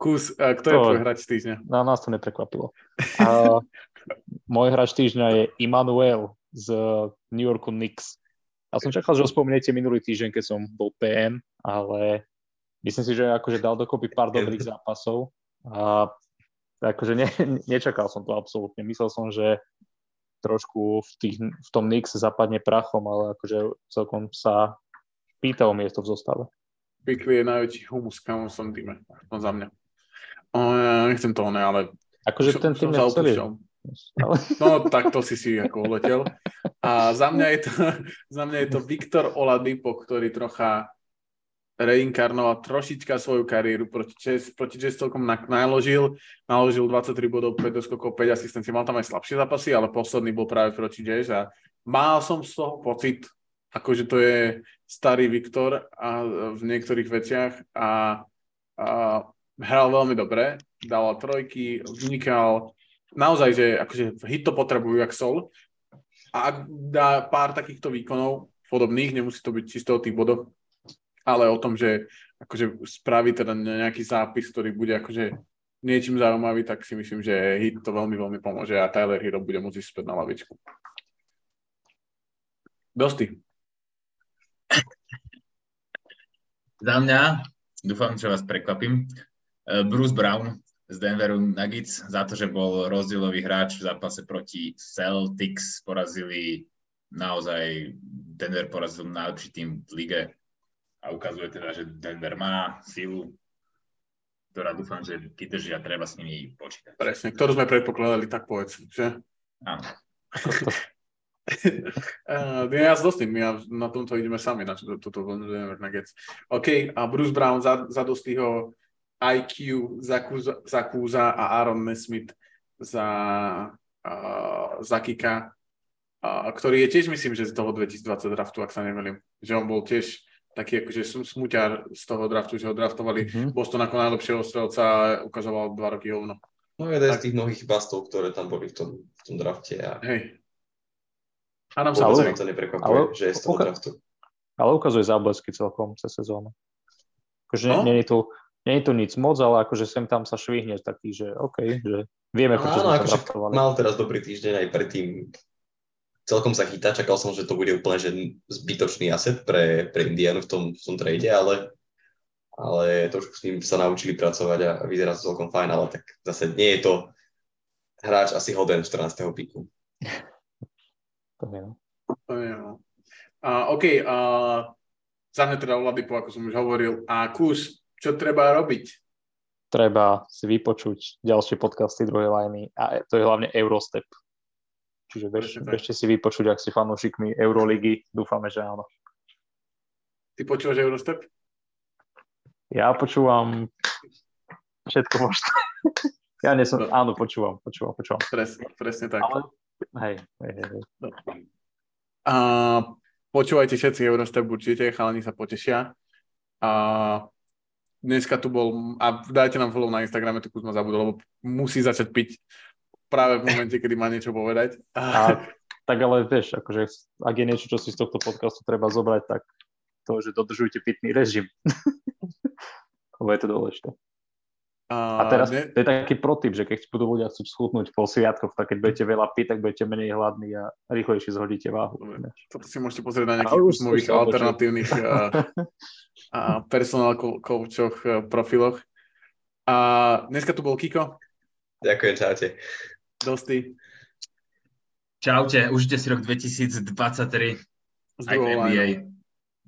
Kus, kto je tvoj hráč týždňa? Na nás to neprekvapilo. Môj hráč týždňa je Immanuel z New Yorku Knicks. Ja som čakal, že ho spomeniete minulý týždeň, keď som bol PM, ale myslím si, že akože dal dokopy pár dobrých zápasov a akože nečakal som to absolútne. Myslel som, že trošku v tom Knicks zapadne prachom, ale akože celkom sa pýta o miesto v zostave. Bickley je najväčší humus, kam som týme. No za mňa. Nechcem toho ne, ale... Akože ten tým nechcel. No tak to si ako uletel. A za mňa je to Viktor Oladipo, ktorý trocha reinkarnoval trošička svoju kariéru. Proti Jazz celkom naložil 23 bodov, 5 doskokov, 5 asistencií. Mal tam aj slabšie zápasy, ale posledný bol práve proti Jazz a mal som z toho pocit, akože to je starý Viktor a v niektorých veciach a hral veľmi dobre, dal trojky, vynikal. Naozaj, že akože hit to potrebujú jak sol a ak dá pár takýchto výkonov podobných, nemusí to byť čisto o tých bodoch, ale o tom, že akože spraví teda nejaký zápis, ktorý bude akože niečím zaujímavý, tak si myslím, že hit to veľmi, veľmi pomôže a Tyler Hero bude môcť ísť späť na lavičku. Dosti. Za mňa, dúfam, že vás prekvapím, Bruce Brown z Denveru Nuggets za to, že bol rozdielový hráč v zápase proti Celtics, Denver porazil najlepší tým v lige. A ukazuje teda, že Denver má sílu, ktorá dúfam, že vydrží a treba s nimi počítať. Presne, ktorú sme predpokladali, tak povedz, že? Áno. Ja s Dostým, ja na tomto ideme sami, na toto Denver Nuggets. OK, a Bruce Brown za Dostýho IQ, za Kúza a Aaron Nesmith za Kika, ktorý je tiež, myslím, že z toho 2020 draftu, ak sa nemelím, že on bol tiež taký akože smúťar z toho draftu, že ho draftovali Boston ako najlepšieho strelca a ukazoval 2 roky hovno. No jeden z tých mnohých bastov, ktoré tam boli v tom drafte. A... Hej. A nám sa vôbec to neprekvapuje, že je z toho draftu. Ale ukazuje záblesky celkom cez sezónu. Akože no? nie je to nic moc, ale akože sem tam sa švihne taký, že OK, že vieme, prečo sme to draftovali. Mal teraz dobrý týždeň aj predtým. Celkom sa chytá, čakal som, že to bude úplne že zbytočný asset pre Indianu v tom trade, ale trošku s ním sa naučili pracovať a vyzerá to celkom fajn, ale tak zase nie je to hráč asi hoden 14. piku. To je. OK, za mňa teda Oladipo, ako som už hovoril. A Kus, čo treba robiť? Treba si vypočuť ďalšie podcasty Druhej Línie a to je hlavne Eurostep. Čiže bežte si vypočuť, ak ste fanúšikmi Euroligy. Dúfame, že áno. Ty počúvaš Eurostep? Ja počúvam všetko možno. Ja nie som... No. Áno, počúvam. Presne tak. Ale... Hej. Počúvajte všetci Eurostep určite, chalani sa potešia. Dneska tu bol... A dajte nám follow na Instagrame, tu Kuzma zabudol, lebo musí začať piť práve v momente, kedy má niečo povedať. Tak ale vieš, akože, ak je niečo, čo si z tohto podcastu treba zobrať, tak to, že dodržujte pitný režim. Lebo je to dôležité. A teraz to je taký protip, že keď budú ľudia chcúť schutnúť po sviatkoch, tak keď budete veľa piť, tak budete menej hladní a rýchlejšie zhodíte váhu. Toto si môžete pozrieť na nejakých úsmových alternatívnych a personál koučoch profiloch. A dneska tu bol Kiko. Ďakujem, čaute. Dosti. Čaute, užite si rok 2023. Aj v NBA.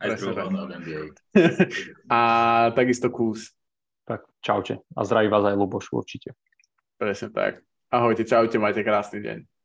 Aj v NBA. A takisto Kús. Tak čaute. A zdraví vás aj Luboš určite. Presne tak. Ahojte, čaute, majte krásny deň.